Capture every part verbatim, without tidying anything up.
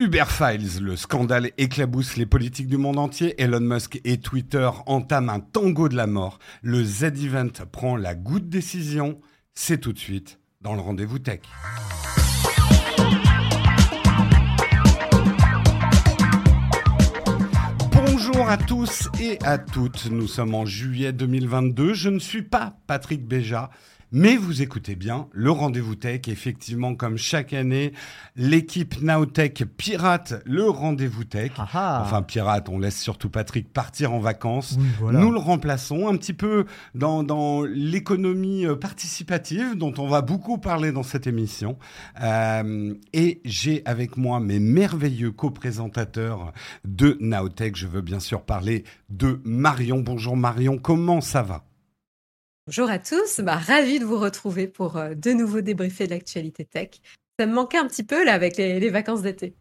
Uber Files, le scandale éclabousse les politiques du monde entier. Elon Musk et Twitter entament un tango de la mort. Le Z-Event prend la goutte décision. C'est tout de suite dans le Rendez-vous Tech. Bonjour à tous et à toutes. Nous sommes en juillet deux mille vingt-deux. Je ne suis pas Patrick Béja. Mais vous écoutez bien, le Rendez-vous Tech, effectivement, comme chaque année, l'équipe Naotech pirate le Rendez-vous Tech. Aha. Enfin, pirate, on laisse surtout Patrick partir en vacances. Oui, voilà. Nous le remplaçons un petit peu dans, dans l'économie participative, dont on va beaucoup parler dans cette émission. Euh, et j'ai avec moi mes merveilleux co-présentateurs de Naotech. Je veux bien sûr parler de Marion. Bonjour Marion, comment ça va ? Bonjour à tous, bah, ravi de vous retrouver pour euh, de nouveau débriefer de l'actualité tech. Ça me manquait un petit peu là avec les, les vacances d'été.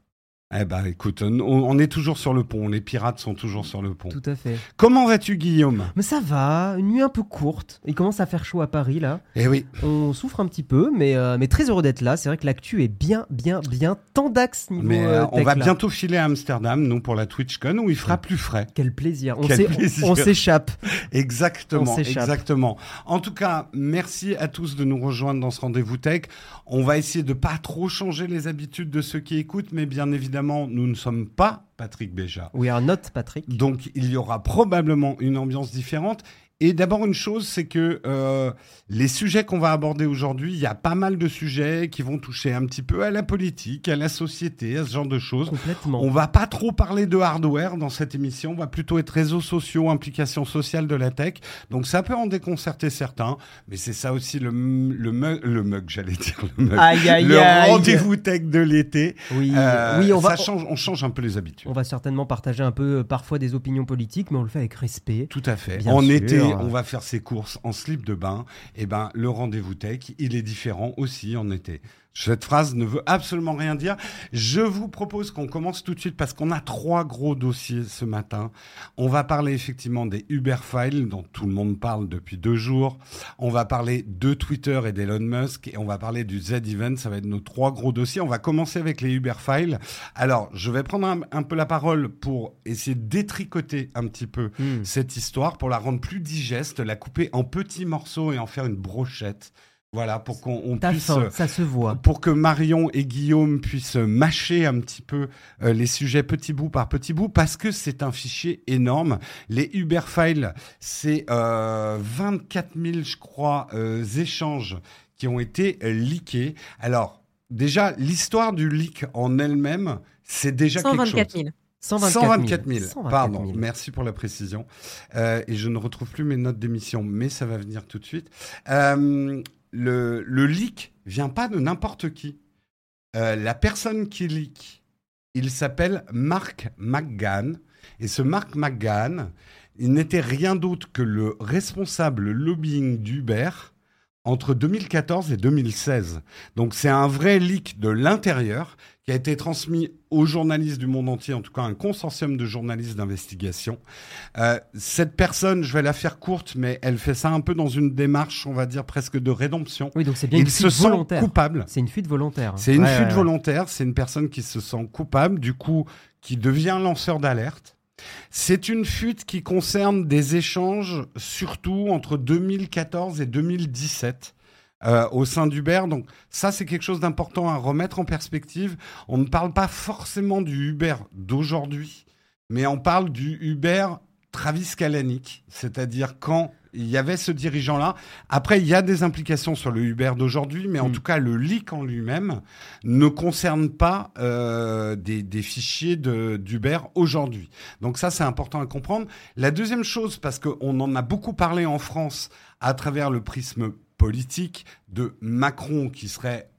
Eh ben écoute, on, on est toujours sur le pont, les pirates sont toujours sur le pont. Tout à fait. Comment vas-tu Guillaume ? Mais ça va, une nuit un peu courte, il commence à faire chaud à Paris là. Eh oui. On souffre un petit peu, mais, euh, mais très heureux d'être là, c'est vrai que l'actu est bien, bien, bien tendax niveau mais, euh, tech. Mais on va là. bientôt filer à Amsterdam, nous pour la TwitchCon, où il fera ouais. plus frais. Quel plaisir, on, Quel s'é- plaisir. on, on s'échappe. Exactement, on s'échappe. exactement. En tout cas, merci à tous de nous rejoindre dans ce Rendez-vous Tech. On va essayer de pas trop changer les habitudes de ceux qui écoutent, mais bien évidemment, nous ne sommes pas Patrick Béja. We are not Patrick. Donc, il y aura probablement une ambiance différente. Et d'abord, une chose, c'est que euh, les sujets qu'on va aborder aujourd'hui, il y a pas mal de sujets qui vont toucher un petit peu à la politique, à la société, à ce genre de choses. Complètement. On ne va pas trop parler de hardware dans cette émission. On va plutôt être réseaux sociaux, implications sociales de la tech. Donc, ça peut en déconcerter certains. Mais c'est ça aussi le, le, mug, le mug, j'allais dire le mug. Aïe, aïe, le aïe. Rendez-vous tech de l'été. Oui, euh, oui on, ça va, change, on change un peu les habitudes. On va certainement partager un peu parfois des opinions politiques, mais on le fait avec respect. Tout à fait. En été, on va faire ses courses en slip de bain. Et ben, le Rendez-vous Tech, il est différent aussi en été. Cette phrase ne veut absolument rien dire. Je vous propose qu'on commence tout de suite parce qu'on a trois gros dossiers ce matin. On va parler effectivement des Uber Files dont tout le monde parle depuis deux jours. On va parler de Twitter et d'Elon Musk et on va parler du Z-Event. Ça va être nos trois gros dossiers. On va commencer avec les Uber Files. Alors, je vais prendre un, un peu la parole pour essayer de détricoter un petit peu mmh. cette histoire pour la rendre plus digeste, la couper en petits morceaux et en faire une brochette. Voilà, pour qu'on on puisse, faim, ça se voit. Pour que Marion et Guillaume puissent mâcher un petit peu euh, les sujets petit bout par petit bout, parce que c'est un fichier énorme. Les Uber Files, c'est euh, vingt-quatre mille, je crois, euh, échanges qui ont été euh, leakés. Alors, déjà, l'histoire du leak en elle-même, c'est déjà quelque chose. cent vingt-quatre mille cent vingt-quatre mille cent vingt-quatre mille, pardon, mille. Merci pour la précision. Euh, et je ne retrouve plus mes notes d'émission, mais ça va venir tout de suite. Euh... Le, le leak vient pas de n'importe qui. Euh, la personne qui leak, il s'appelle Marc MacGann. Et ce Marc MacGann, il n'était rien d'autre que le responsable lobbying d'Uber entre deux mille quatorze et deux mille seize. Donc c'est un vrai leak de l'intérieur qui a été transmis aux journalistes du monde entier, en tout cas un consortium de journalistes d'investigation. Euh, cette personne, je vais la faire courte, mais elle fait ça un peu dans une démarche, on va dire, presque de rédemption. Oui, donc c'est bien Ils une fuite se volontaire. Sent coupable. C'est une fuite volontaire. C'est une ouais, fuite ouais. volontaire, c'est une personne qui se sent coupable, du coup, qui devient lanceur d'alerte. C'est une fuite qui concerne des échanges, surtout entre deux mille quatorze et deux mille dix-sept. Euh, au sein d'Uber. Donc ça, c'est quelque chose d'important à remettre en perspective. On ne parle pas forcément du Uber d'aujourd'hui, mais on parle du Uber Travis Kalanick, c'est-à-dire quand il y avait ce dirigeant-là. Après, il y a des implications sur le Uber d'aujourd'hui, mais mmh. en tout cas, le leak en lui-même ne concerne pas euh, des, des fichiers de, d'Uber aujourd'hui. Donc ça, c'est important à comprendre. La deuxième chose, parce qu'on en a beaucoup parlé en France à travers le prisme politique de Macron qui serait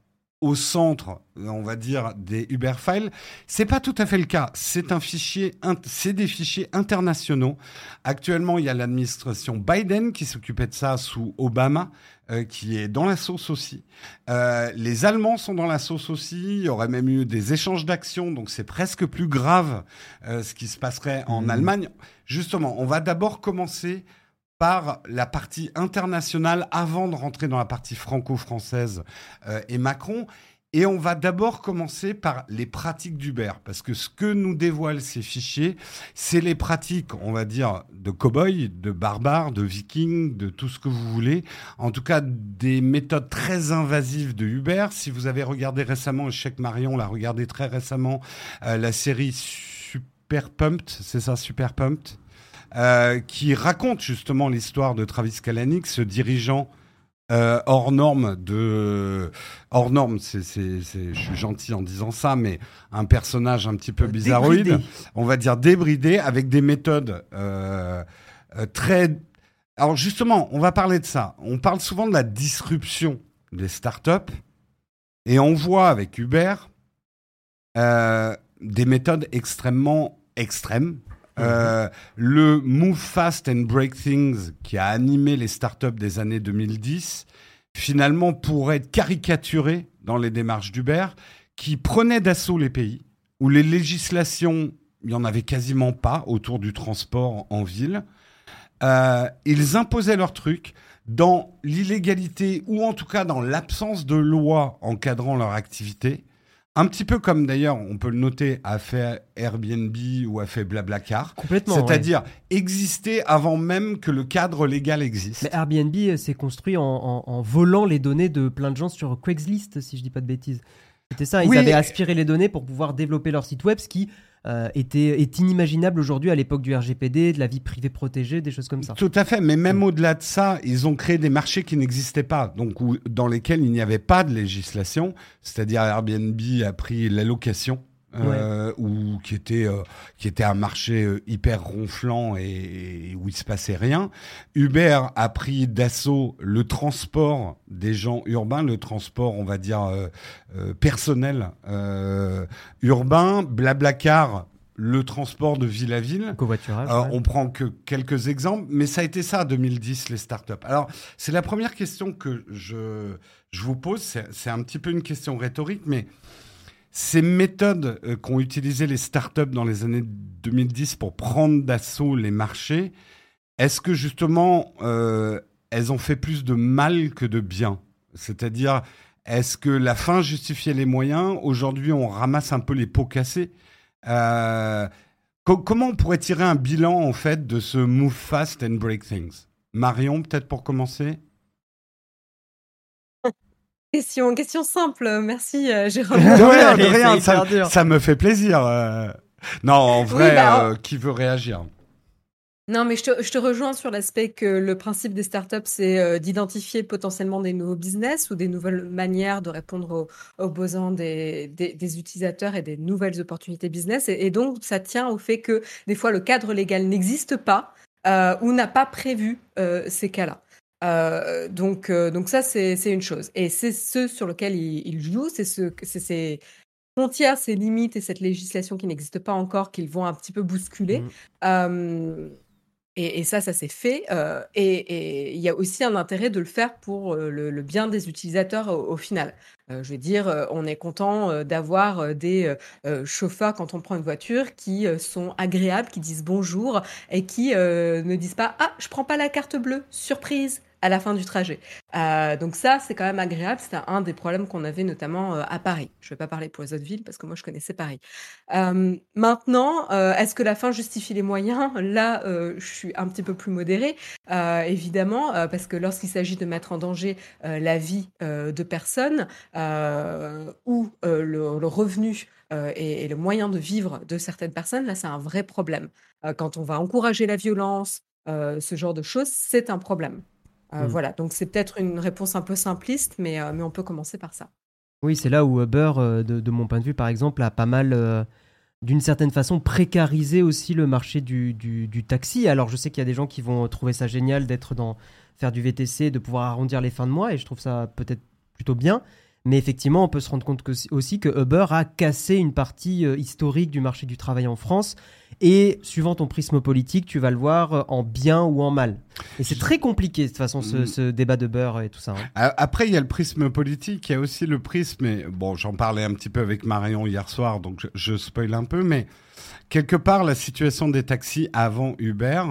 au centre, on va dire, des Uber Files. C'est pas tout à fait le cas. C'est un fichier, c'est des fichiers internationaux. Actuellement, il y a l'administration Biden qui s'occupait de ça sous Obama, euh, qui est dans la sauce aussi. Euh, les Allemands sont dans la sauce aussi. Il y aurait même eu des échanges d'actions, donc c'est presque plus grave euh, ce qui se passerait en mmh. Allemagne. Justement, on va d'abord commencer par la partie internationale avant de rentrer dans la partie franco-française euh, et Macron. Et on va d'abord commencer par les pratiques d'Uber, parce que ce que nous dévoilent ces fichiers, c'est les pratiques, on va dire, de cow-boys, de barbares, de vikings, de tout ce que vous voulez. En tout cas, des méthodes très invasives de Uber. Si vous avez regardé récemment, je sais que Marion l'a regardé très récemment, euh, la série Super Pumped, c'est ça, Super Pumped Euh, qui raconte justement l'histoire de Travis Kalanick, ce dirigeant euh, hors norme de... Hors norme, c'est, c'est, c'est... je suis gentil en disant ça, mais un personnage un petit peu bizarroïde, débridé. On va dire débridé, avec des méthodes euh, euh, très... Alors justement, on va parler de ça. On parle souvent de la disruption des startups, et on voit avec Uber euh, des méthodes extrêmement extrêmes. Euh, le Move Fast and Break Things qui a animé les startups des années deux mille dix finalement pourrait être caricaturé dans les démarches d'Uber qui prenait d'assaut les pays où les législations, il n'y en avait quasiment pas autour du transport en ville. Euh, ils imposaient leurs trucs dans l'illégalité ou en tout cas dans l'absence de loi encadrant leur activité. Un petit peu comme, d'ailleurs, on peut le noter, a fait Airbnb ou a fait BlaBlaCar. Complètement. C'est-à-dire ouais. exister avant même que le cadre légal existe. Mais Airbnb s'est construit en, en, en volant les données de plein de gens sur Craigslist, si je dis pas de bêtises. C'était ça, ils oui. avaient aspiré les données pour pouvoir développer leur site web, ce qui euh, était, est inimaginable aujourd'hui à l'époque du R G P D, de la vie privée protégée, des choses comme ça. Tout à fait, mais même mmh. au-delà de ça, ils ont créé des marchés qui n'existaient pas, donc où, dans lesquels il n'y avait pas de législation, c'est-à-dire Airbnb a pris la location, euh, ouais. ou qui était, euh, qui était un marché hyper ronflant et, et où il ne se passait rien. Uber a pris d'assaut le transport des gens urbains, le transport, on va dire, euh, euh, personnel euh, urbain. BlaBlaCar, le transport de ville à ville. Covoiturage. Euh, ouais. On prend que quelques exemples, mais ça a été ça, deux mille dix, les startups. Alors, c'est la première question que je, je vous pose. C'est, c'est un petit peu une question rhétorique, mais... Ces méthodes euh, qu'ont utilisées les startups dans les années deux mille dix pour prendre d'assaut les marchés, est-ce que justement, euh, elles ont fait plus de mal que de bien ? C'est-à-dire, est-ce que la fin justifiait les moyens ? Aujourd'hui, on ramasse un peu les pots cassés. Euh, co- comment on pourrait tirer un bilan, en fait, de ce « move fast and break things » ? Marion, peut-être pour commencer ? Question, question simple, merci euh, Jérôme. De rien, de rien, ça, ça me fait plaisir. Euh... Non, en vrai, oui, bah, euh, qui veut réagir ? Non, mais je te, je te rejoins sur l'aspect que le principe des startups, c'est euh, d'identifier potentiellement des nouveaux business ou des nouvelles manières de répondre aux, aux besoins des, des, des utilisateurs et des nouvelles opportunités business. Et, et donc, ça tient au fait que des fois, le cadre légal n'existe pas euh, ou n'a pas prévu euh, ces cas-là. Euh, donc, euh, donc ça, c'est, c'est une chose. Et c'est ce sur lequel il, il joue, c'est, ce, c'est ces frontières, ces limites et cette législation qui n'existe pas encore qu'ils vont un petit peu bousculer. Mmh. Euh, et, et ça, ça s'est fait. Euh, et il y a aussi un intérêt de le faire pour le, le bien des utilisateurs au, au final. Euh, je veux dire, on est content d'avoir des euh, chauffeurs quand on prend une voiture qui euh, sont agréables, qui disent bonjour et qui euh, ne disent pas « Ah, je prends pas la carte bleue, surprise !» à la fin du trajet. Euh, donc ça, c'est quand même agréable. C'était un des problèmes qu'on avait notamment euh, à Paris. Je ne vais pas parler pour les autres villes parce que moi, je connaissais Paris. Euh, maintenant, euh, est-ce que la fin justifie les moyens ? Là, euh, je suis un petit peu plus modérée, euh, évidemment, euh, parce que lorsqu'il s'agit de mettre en danger euh, la vie euh, de personnes euh, ou euh, le, le revenu euh, et, et le moyen de vivre de certaines personnes, là, c'est un vrai problème. Euh, quand on va encourager la violence, euh, ce genre de choses, c'est un problème. Euh, mmh. Voilà, donc c'est peut-être une réponse un peu simpliste, mais, euh, mais on peut commencer par ça. Oui, c'est là où Uber, euh, de, de mon point de vue, par exemple, a pas mal, euh, d'une certaine façon, précarisé aussi le marché du, du, du taxi. Alors, je sais qu'il y a des gens qui vont trouver ça génial d'être dans faire du V T C, de pouvoir arrondir les fins de mois, et je trouve ça peut-être plutôt bien. Mais effectivement, on peut se rendre compte que, aussi que Uber a cassé une partie euh, historique du marché du travail en France. Et suivant ton prisme politique, tu vas le voir en bien ou en mal. Et c'est très compliqué de toute façon ce, ce débat de beurre et tout ça. Hein. Après, il y a le prisme politique, il y a aussi le prisme. Et bon, j'en parlais un petit peu avec Marion hier soir, donc je, je spoil un peu, mais quelque part, la situation des taxis avant Uber,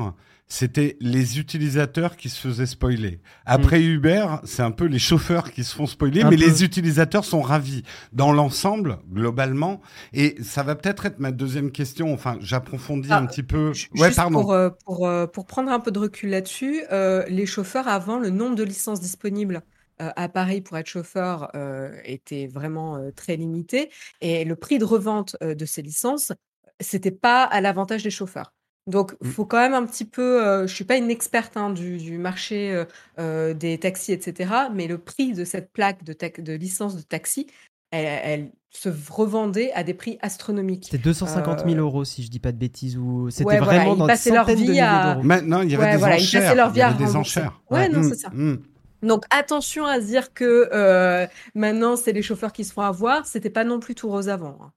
c'était les utilisateurs qui se faisaient spoiler. Après mmh. Uber, c'est un peu les chauffeurs qui se font spoiler, un mais peu. Les utilisateurs sont ravis dans l'ensemble, globalement. Et ça va peut-être être ma deuxième question. Enfin, j'approfondis ah, un petit peu. J- ouais, juste pardon. Pour, pour, pour prendre un peu de recul là-dessus, euh, les chauffeurs avant, le nombre de licences disponibles euh, à Paris pour être chauffeur euh, était vraiment euh, très limité. Et le prix de revente euh, de ces licences, c'était pas à l'avantage des chauffeurs. Donc, il faut quand même un petit peu... Euh, je ne suis pas une experte hein, du, du marché euh, des taxis, et cetera. Mais le prix de cette plaque de, ta- de licence de taxi, elle, elle se revendait à des prix astronomiques. C'était deux cent cinquante mille euros, si je ne dis pas de bêtises. Ou... C'était ouais, voilà, vraiment dans des centaines de milliers à... d'euros. Maintenant, il y avait ouais, des voilà, enchères. Ils passaient leur vie à rembourser. Des enchères. Ouais, ouais. Non, mmh, c'est ça. Mmh. Donc, attention à se dire que euh, maintenant, c'est les chauffeurs qui se font avoir. Ce n'était pas non plus tout rose avant. Hein.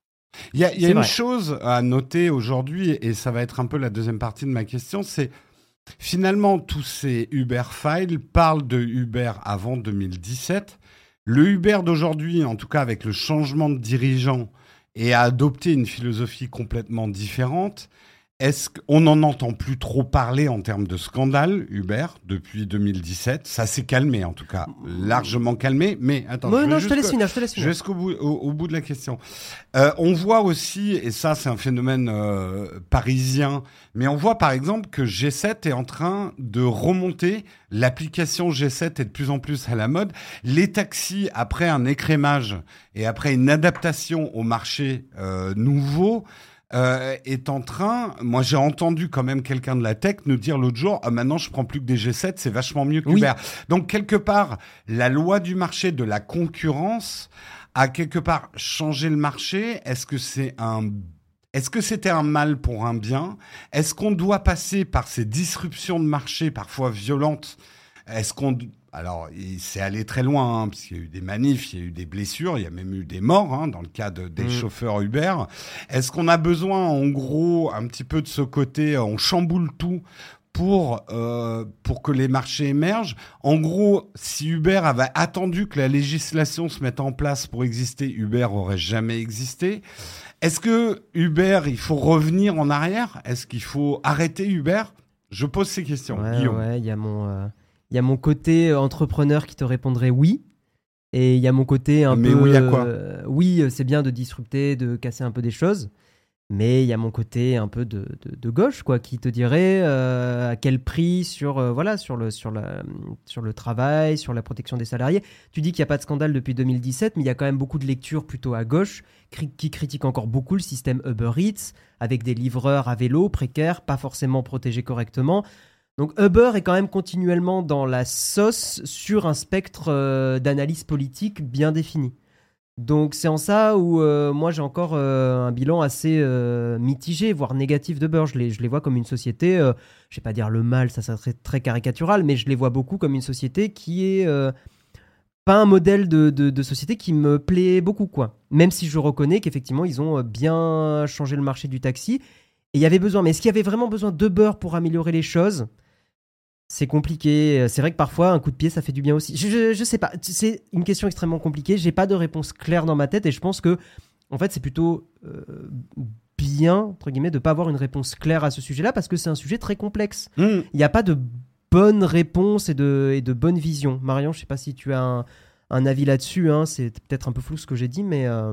Il y a, il y a une vrai. chose à noter aujourd'hui, et ça va être un peu la deuxième partie de ma question, c'est finalement tous ces Uber Files parlent de Uber avant deux mille dix-sept. Le Uber d'aujourd'hui, en tout cas avec le changement de dirigeant, et a adopté une philosophie complètement différente. Est-ce qu'on n'en entend plus trop parler en termes de scandale, Uber, depuis deux mille dix-sept ? Ça s'est calmé, en tout cas, largement calmé. Mais attends, ouais, je, non, je, te laisse finir, je te laisse finir. Jusqu'au bout, au, au bout de la question. Euh, on voit aussi, et ça, c'est un phénomène euh, parisien, mais on voit, par exemple, que G sept est en train de remonter. L'application G sept est de plus en plus à la mode. Les taxis, après un écrémage et après une adaptation au marché euh, nouveau... Euh, est en train, moi j'ai entendu quand même quelqu'un de la tech nous dire l'autre jour ah, maintenant je prends plus que des G sept, c'est vachement mieux que Uber. Oui. Donc quelque part la loi du marché de la concurrence a quelque part changé le marché. Est-ce que c'est un Est-ce que c'était un mal pour un bien ? Est-ce qu'on doit passer par ces disruptions de marché parfois violentes ? Est-ce qu'on Alors, c'est allé très loin, hein, parce qu'il y a eu des manifs, il y a eu des blessures, il y a même eu des morts, hein, dans le cas de, des mmh. chauffeurs Uber. Est-ce qu'on a besoin, en gros, un petit peu de ce côté, on chamboule tout pour, euh, pour que les marchés émergent ? En gros, si Uber avait attendu que la législation se mette en place pour exister, Uber n'aurait jamais existé. Est-ce que Uber, il faut revenir en arrière ? Est-ce qu'il faut arrêter Uber ? Je pose ces questions, ouais, Guillaume. Ouais, il y a mon... Euh... Il y a mon côté entrepreneur qui te répondrait oui, et il y a mon côté un mais peu... Mais oui, il y a quoi euh, oui, c'est bien de disrupter, de casser un peu des choses, mais il y a mon côté un peu de, de, de gauche, quoi, qui te dirait euh, à quel prix sur, euh, voilà, sur, le, sur, la, sur le travail, sur la protection des salariés. Tu dis qu'il n'y a pas de scandale depuis deux mille dix-sept, mais il y a quand même beaucoup de lectures plutôt à gauche cri- qui critiquent encore beaucoup le système Uber Eats, avec des livreurs à vélo, précaires, pas forcément protégés correctement. Donc Uber est quand même continuellement dans la sauce sur un spectre euh, d'analyse politique bien défini. Donc c'est en ça où euh, moi j'ai encore euh, un bilan assez euh, mitigé, voire négatif d'Uber. Je les, je les vois comme une société, euh, je ne vais pas dire le mal, ça serait très caricatural, mais je les vois beaucoup comme une société qui est euh, pas un modèle de, de, de société qui me plaît beaucoup, quoi. Même si je reconnais qu'effectivement ils ont bien changé le marché du taxi et il y avait besoin. Mais est-ce qu'il y avait vraiment besoin d'Uber pour améliorer les choses ? C'est compliqué. C'est vrai que parfois, un coup de pied, ça fait du bien aussi. Je, je, je sais pas. C'est une question extrêmement compliquée. J'ai pas de réponse claire dans ma tête et je pense que, en fait, c'est plutôt euh, bien, entre guillemets, de pas avoir une réponse claire à ce sujet-là parce que c'est un sujet très complexe. Mmh. Il n'y a pas de bonne réponse et de, et de bonne vision. Marion, je sais pas si tu as un, un avis là-dessus. Hein. C'est peut-être un peu flou ce que j'ai dit, mais... Euh...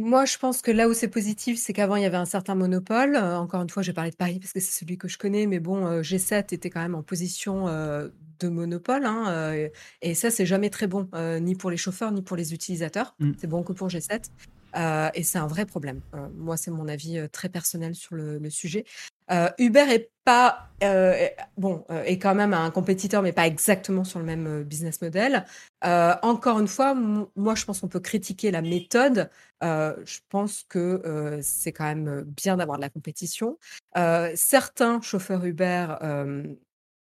Moi, je pense que là où c'est positif, c'est qu'avant, il y avait un certain monopole. Euh, encore une fois, j'ai parlé de Paris parce que c'est celui que je connais, mais bon, euh, G sept était quand même en position euh, de monopole. Hein, euh, et ça, c'est jamais très bon, euh, ni pour les chauffeurs, ni pour les utilisateurs. Mmh. C'est bon que pour G sept. Euh, et c'est un vrai problème. Euh, moi, c'est mon avis euh, très personnel sur le, le sujet. Euh, Uber est pas euh, bon euh, est quand même un compétiteur, mais pas exactement sur le même euh, business model. Euh, encore une fois, m- moi je pense qu'on peut critiquer la méthode. Euh, je pense que euh, c'est quand même bien d'avoir de la compétition. Euh, certains chauffeurs Uber euh,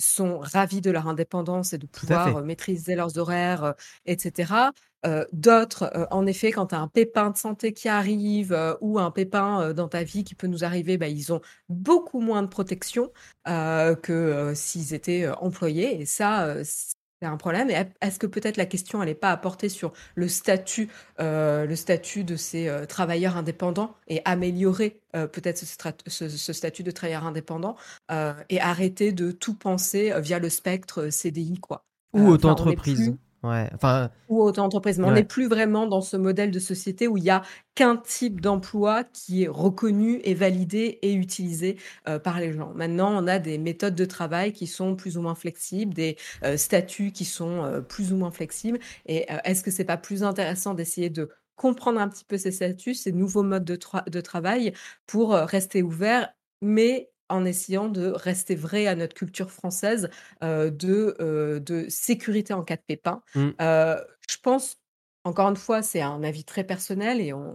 sont ravis de leur indépendance et de pouvoir maîtriser leurs horaires, et cetera. Euh, d'autres, euh, en effet, quand tu as un pépin de santé qui arrive euh, ou un pépin euh, dans ta vie qui peut nous arriver, bah, ils ont beaucoup moins de protection euh, que euh, s'ils étaient euh, employés. Et ça, euh, c'est un problème. Et est-ce que peut-être la question n'est pas apportée sur le statut, euh, le statut de ces euh, travailleurs indépendants et améliorer euh, peut-être ce, strat- ce, ce statut de travailleur indépendant euh, et arrêter de tout penser euh, via le spectre C D I, quoi. Ou euh, auto-entreprise. Ouais, enfin... Ou auto-entreprise. Mais ouais. On n'est plus vraiment dans ce modèle de société où il n'y a qu'un type d'emploi qui est reconnu et validé et utilisé euh, par les gens. Maintenant, on a des méthodes de travail qui sont plus ou moins flexibles, des euh, statuts qui sont euh, plus ou moins flexibles. Et euh, est-ce que ce n'est pas plus intéressant d'essayer de comprendre un petit peu ces statuts, ces nouveaux modes de, tra- de travail pour euh, rester ouvert, mais en essayant de rester vrai à notre culture française euh, de, euh, de sécurité en cas de pépin. Mmh. Euh, je pense, encore une fois, c'est un avis très personnel, et, on,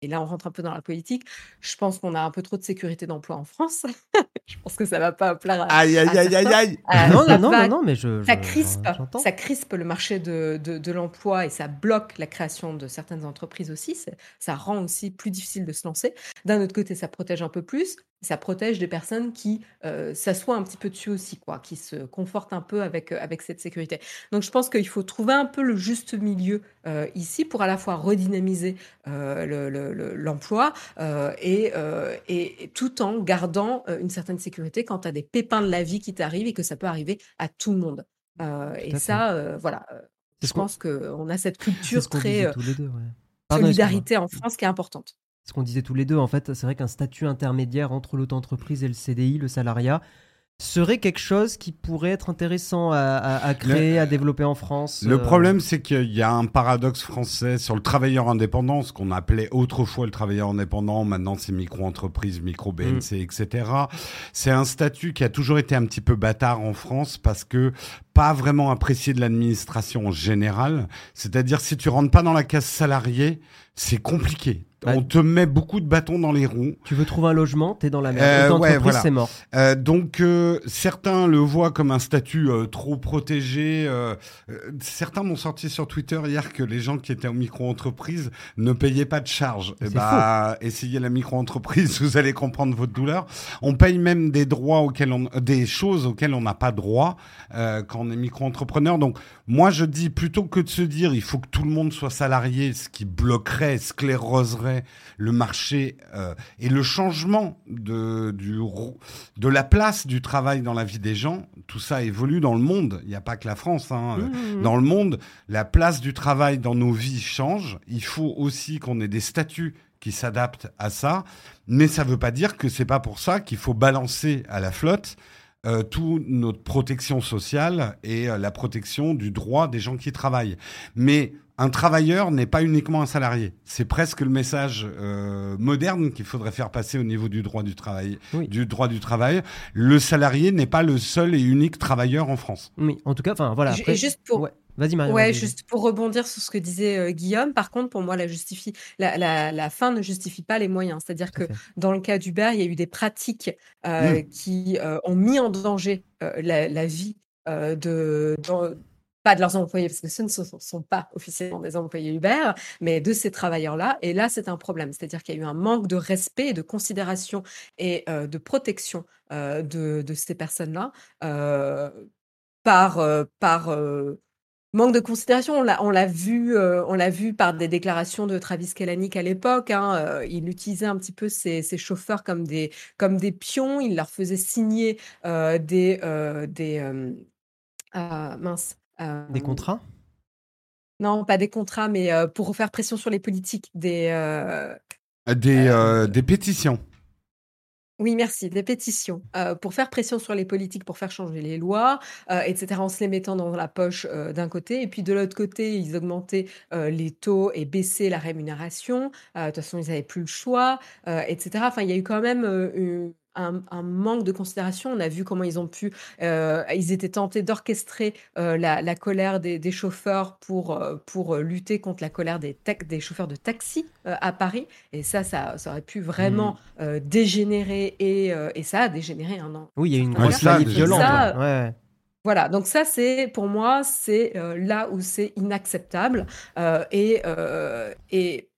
et là, on rentre un peu dans la politique. Je pense qu'on a un peu trop de sécurité d'emploi en France. Je pense que ça ne va pas plaire à Aïe, aïe, aïe, aïe, aïe euh, Non, non, non, va, non, mais je... Ça crispe, je, ça crispe le marché de, de, de l'emploi, et ça bloque la création de certaines entreprises aussi. C'est, ça rend aussi plus difficile de se lancer. D'un autre côté, ça protège un peu plus. Ça protège des personnes qui euh, s'assoient un petit peu dessus aussi, quoi, qui se confortent un peu avec, euh, avec cette sécurité. Donc, je pense qu'il faut trouver un peu le juste milieu euh, ici pour à la fois redynamiser euh, le, le, le, l'emploi euh, et, euh, et, et tout en gardant euh, une certaine sécurité quand tu as des pépins de la vie qui t'arrivent et que ça peut arriver à tout le monde. Euh, et ça, euh, voilà. C'est je pense qu'on... qu'on a cette culture très euh, deux, ouais. Pardon, solidarité en France qui est importante. Ce qu'on disait tous les deux, en fait, c'est vrai qu'un statut intermédiaire entre l'auto-entreprise et le C D I, le salariat, serait quelque chose qui pourrait être intéressant à, à, à créer, le, à développer en France. Le euh... problème, c'est qu'il y a un paradoxe français sur le travailleur indépendant, ce qu'on appelait autrefois le travailleur indépendant, maintenant c'est micro-entreprise, micro-B N C, mmh. et cetera. C'est un statut qui a toujours été un petit peu bâtard en France parce que pas vraiment apprécié de l'administration en général. C'est-à-dire, si tu rentres pas dans la case salariée, c'est compliqué. Bah, on te met beaucoup de bâtons dans les roues. Tu veux trouver un logement, t'es dans la merde. L'entreprise, euh, ouais, voilà. C'est mort. Euh, donc, euh, certains le voient comme un statut euh, trop protégé. Euh, euh, certains m'ont sorti sur Twitter hier que les gens qui étaient en micro-entreprise ne payaient pas de charges. Et bah, faux. Essayez la micro-entreprise, vous allez comprendre votre douleur. On paye même des droits auxquels on, des choses auxquelles on n'a pas droit euh, quand on est micro-entrepreneur. Donc, moi, je dis, plutôt que de se dire il faut que tout le monde soit salarié, ce qui bloquerait, scléroserait le marché euh, et le changement de, du, de la place du travail dans la vie des gens, tout ça évolue dans le monde. Il n'y a pas que la France. Hein. Mmh. Dans le monde, la place du travail dans nos vies change. Il faut aussi qu'on ait des statuts qui s'adaptent à ça. Mais ça ne veut pas dire que ce n'est pas pour ça qu'il faut balancer à la flotte Euh, toute notre protection sociale et euh, la protection du droit des gens qui travaillent. Mais un travailleur n'est pas uniquement un salarié. C'est presque le message euh, moderne qu'il faudrait faire passer au niveau du droit du travail. Oui. Du droit du travail. Le salarié n'est pas le seul et unique travailleur en France. Oui, en tout cas, enfin voilà. Après... Juste pour... Ouais. Vas-y, Marion, ouais, vas-y. Juste pour rebondir sur ce que disait euh, Guillaume, par contre, pour moi, la, justifie, la, la, la fin ne justifie pas les moyens. C'est-à-dire que dans le cas d'Uber, il y a eu des pratiques euh, mmh. qui euh, ont mis en danger euh, la, la vie euh, de... Dans, pas de leurs employés, parce que ce ne sont pas officiellement des employés Uber, mais de ces travailleurs-là. Et là, c'est un problème. C'est-à-dire qu'il y a eu un manque de respect, de considération et euh, de protection euh, de, de ces personnes-là euh, par... Euh, par euh, manque de considération, on l'a, on l'a vu, euh, on l'a vu par des déclarations de Travis Kalanick à l'époque. Hein, euh, il utilisait un petit peu ses, ses chauffeurs comme des, comme des pions. Il leur faisait signer euh, des, euh, des euh, euh, mince, euh, des contrats. Non, pas des contrats, mais euh, pour faire pression sur les politiques, des euh, des, euh, euh, des pétitions. Oui, merci. Des pétitions euh, pour faire pression sur les politiques, pour faire changer les lois, euh, et cetera, en se les mettant dans la poche euh, d'un côté. Et puis, de l'autre côté, ils augmentaient euh, les taux et baissaient la rémunération. Euh, de toute façon, ils n'avaient plus le choix, euh, et cetera. Enfin, il y a eu quand même euh, un, un manque de considération. On a vu comment ils ont pu, euh, ils étaient tentés d'orchestrer euh, la, la colère des, des chauffeurs pour, euh, pour lutter contre la colère des, ta- des chauffeurs de taxi euh, à Paris. Et ça, ça, ça aurait pu vraiment mmh. euh, dégénérer et, euh, et ça a dégénéré. Hein, non. Oui, il y a une grosse manif violente. Ça, ouais. ouais. Voilà, donc ça, c'est, pour moi, c'est euh, là où c'est inacceptable. Euh, et, euh, et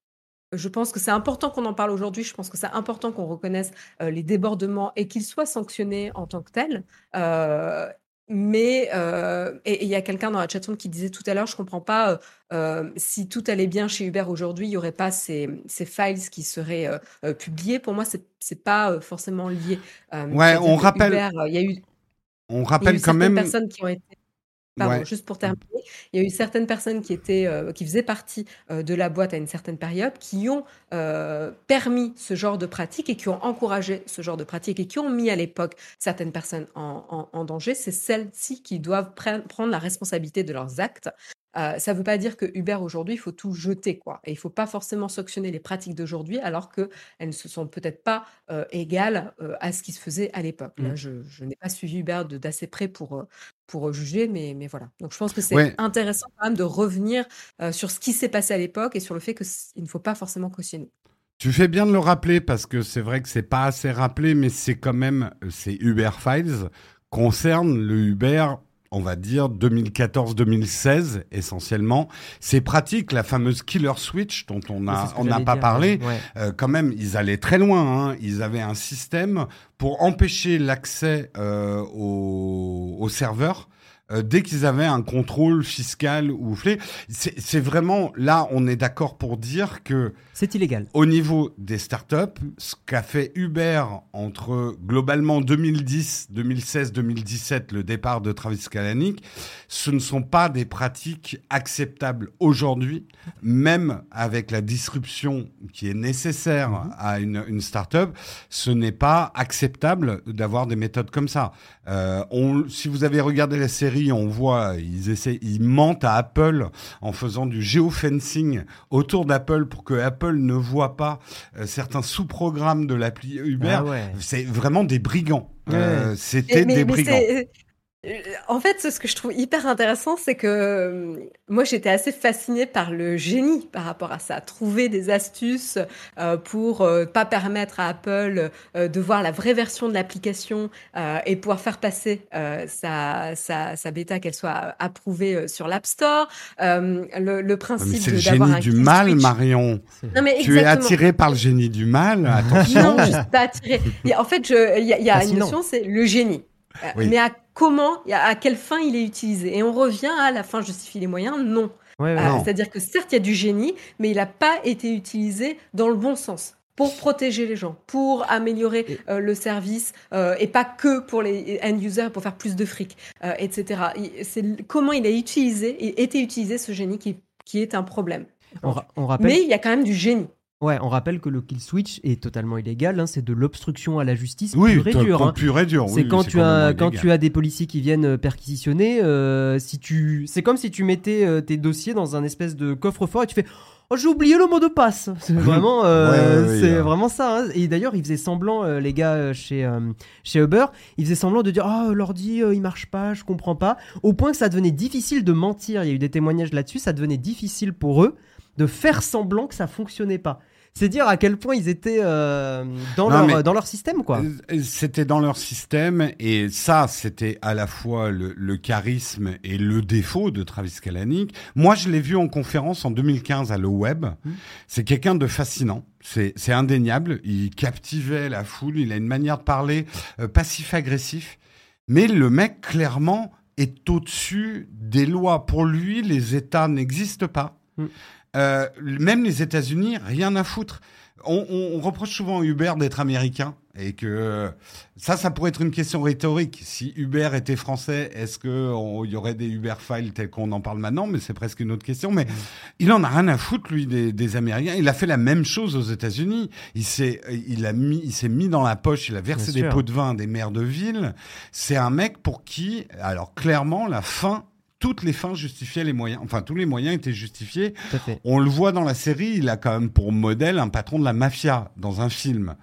je pense que c'est important qu'on en parle aujourd'hui. Je pense que c'est important qu'on reconnaisse euh, les débordements et qu'ils soient sanctionnés en tant que tels. Euh, mais euh, et il y a quelqu'un dans la chatroom qui disait tout à l'heure, je ne comprends pas, euh, euh, si tout allait bien chez Uber aujourd'hui, il n'y aurait pas ces, ces files qui seraient euh, euh, publiées. Pour moi, ce n'est pas euh, forcément lié. Euh, ouais, on rappelle... Uber, euh, y a eu... On rappelle quand même. Il y a eu certaines personnes qui ont été. Pardon, ouais. Juste pour terminer, il y a eu certaines personnes qui étaient, euh, qui faisaient partie euh, de la boîte à une certaine période, qui ont euh, permis ce genre de pratique et qui ont encouragé ce genre de pratique et qui ont mis à l'époque certaines personnes en, en, en danger. C'est celles-ci qui doivent pre- prendre la responsabilité de leurs actes. Euh, ça ne veut pas dire que Uber aujourd'hui, il faut tout jeter, quoi. Et il ne faut pas forcément sanctionner les pratiques d'aujourd'hui, alors qu'elles ne se sont peut-être pas euh, égales euh, à ce qui se faisait à l'époque. Là, je, je n'ai pas suivi Uber de, d'assez près pour, pour juger, mais, mais voilà. Donc, je pense que c'est ouais. intéressant quand même de revenir euh, sur ce qui s'est passé à l'époque et sur le fait qu'il ne faut pas forcément cautionner. Tu fais bien de le rappeler, parce que c'est vrai que ce n'est pas assez rappelé, mais c'est quand même, ces Uber Files concernent le Uber... on va dire deux mille quatorze deux mille seize, essentiellement. Ces pratiques, la fameuse killer switch dont on n'a pas dire, parlé, ouais. euh, quand même, ils allaient très loin. Hein. Ils avaient un système pour empêcher l'accès euh, aux, aux serveurs euh, dès qu'ils avaient un contrôle fiscal ou flé. C'est, c'est vraiment... Là, on est d'accord pour dire que... c'est illégal. Au niveau des startups, ce qu'a fait Uber entre globalement deux mille dix, deux mille seize, deux mille dix-sept, le départ de Travis Kalanick, ce ne sont pas des pratiques acceptables aujourd'hui, même avec la disruption qui est nécessaire mmh. à une, une startup. Ce n'est pas acceptable d'avoir des méthodes comme ça. Euh, on, si vous avez regardé la série, on voit, ils essaient, ils mentent à Apple en faisant du géofencing autour d'Apple pour que Apple Apple ne voit pas euh, certains sous-programmes de l'appli Uber. Ah ouais. C'est vraiment des brigands. Ouais. Euh, c'était mais, des mais brigands. C'est... En fait, ce que je trouve hyper intéressant, c'est que moi, j'étais assez fascinée par le génie par rapport à ça. Trouver des astuces euh, pour euh, pas permettre à Apple euh, de voir la vraie version de l'application euh, et pouvoir faire passer euh, sa, sa, sa bêta, qu'elle soit approuvée sur l'App Store. Euh, le, le principe de, d'avoir un... C'est le génie du mal, switch. Marion. Non, mais tu es attirée par le génie du mal. Attention. Non, je ne suis pas attirée. En fait, il y a, y a une notion, c'est le génie. Oui. Mais à comment, à quelle fin il est utilisé. Et on revient à la fin justifie les moyens, non. Ouais, euh, non. C'est-à-dire que certes, il y a du génie, mais il n'a pas été utilisé dans le bon sens, pour protéger les gens, pour améliorer euh, le service, euh, et pas que pour les end-users, pour faire plus de fric, euh, et cetera. C'est comment il a utilisé, et été utilisé ce génie qui, qui est un problème. On ra- on rappelle... Mais il y a quand même du génie. Ouais, on rappelle que le kill switch est totalement illégal, hein, c'est de l'obstruction à la justice oui, pure et dure. Hein. Pure et dure c'est oui, quand, c'est tu, as, quand tu as des policiers qui viennent perquisitionner, euh, si tu... c'est comme si tu mettais euh, tes dossiers dans un espèce de coffre-fort et tu fais « Oh, j'ai oublié le mot de passe !» C'est vraiment, euh, ouais, ouais, ouais, c'est ouais. vraiment ça. Hein. Et d'ailleurs, ils faisaient semblant, euh, les gars euh, chez, euh, chez Uber, ils faisaient semblant de dire « Oh, l'ordi, euh, il marche pas, je comprends pas », au point que ça devenait difficile de mentir. Il y a eu des témoignages là-dessus, ça devenait difficile pour eux de faire semblant que ça fonctionnait pas. C'est dire à quel point ils étaient euh, dans, non, leur, dans leur système, quoi. C'était dans leur système, et ça, c'était à la fois le, le charisme et le défaut de Travis Kalanick. Moi, je l'ai vu en conférence en deux mille quinze à l'O-Web. Mmh. C'est quelqu'un de fascinant. C'est, c'est indéniable. Il captivait la foule. Il a une manière de parler euh, passif-agressif. Mais le mec, clairement, est au-dessus des lois. Pour lui, les États n'existent pas. Mmh. Euh, même les États-Unis, rien à foutre. On, on, on reproche souvent à Uber d'être américain, et que ça, ça pourrait être une question rhétorique. Si Uber était français, est-ce qu'il y aurait des Uber Files tels qu'on en parle maintenant? Mais c'est presque une autre question. Mais il en a rien à foutre, lui, des, des Américains. Il a fait la même chose aux États-Unis. Il s'est, il a mis, il s'est mis dans la poche, il a versé Bien des sûr. pots de vin à des maires de ville. C'est un mec pour qui, alors clairement, la fin... toutes les fins justifiaient les moyens. Enfin, tous les moyens étaient justifiés. On le voit dans la série, il a quand même pour modèle un patron de la mafia dans un film.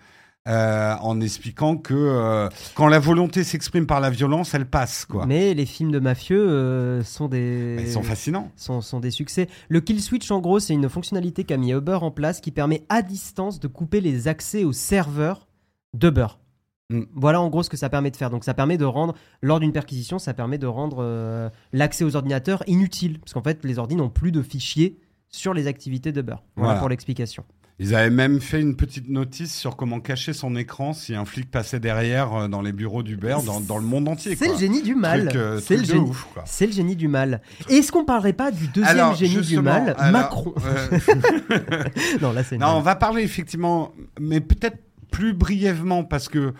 euh, en expliquant que euh, quand la volonté s'exprime par la violence, elle passe, quoi. Mais les films de mafieux euh, sont des... Bah, ils sont fascinants. Sont, sont des succès. Le Kill Switch, en gros, c'est une fonctionnalité qu'a mis Uber en place qui permet à distance de couper les accès aux serveurs d'Uber. Mm. Voilà en gros ce que ça permet de faire. Donc ça permet de rendre, lors d'une perquisition, ça permet de rendre euh, l'accès aux ordinateurs inutile. Parce qu'en fait, les ordis n'ont plus de fichiers sur les activités d'Uber. Voilà, voilà pour l'explication. Ils avaient même fait une petite notice sur comment cacher son écran si un flic passait derrière dans les bureaux d'Uber dans, dans le monde entier. C'est quoi. Le génie du mal. Truc, euh, c'est, le génie, ouf, quoi. C'est le génie du mal. Et est-ce qu'on parlerait pas du deuxième alors, génie du mal, alors, Macron euh... Non, là c'est. Non, on va parler effectivement, mais peut-être plus brièvement parce que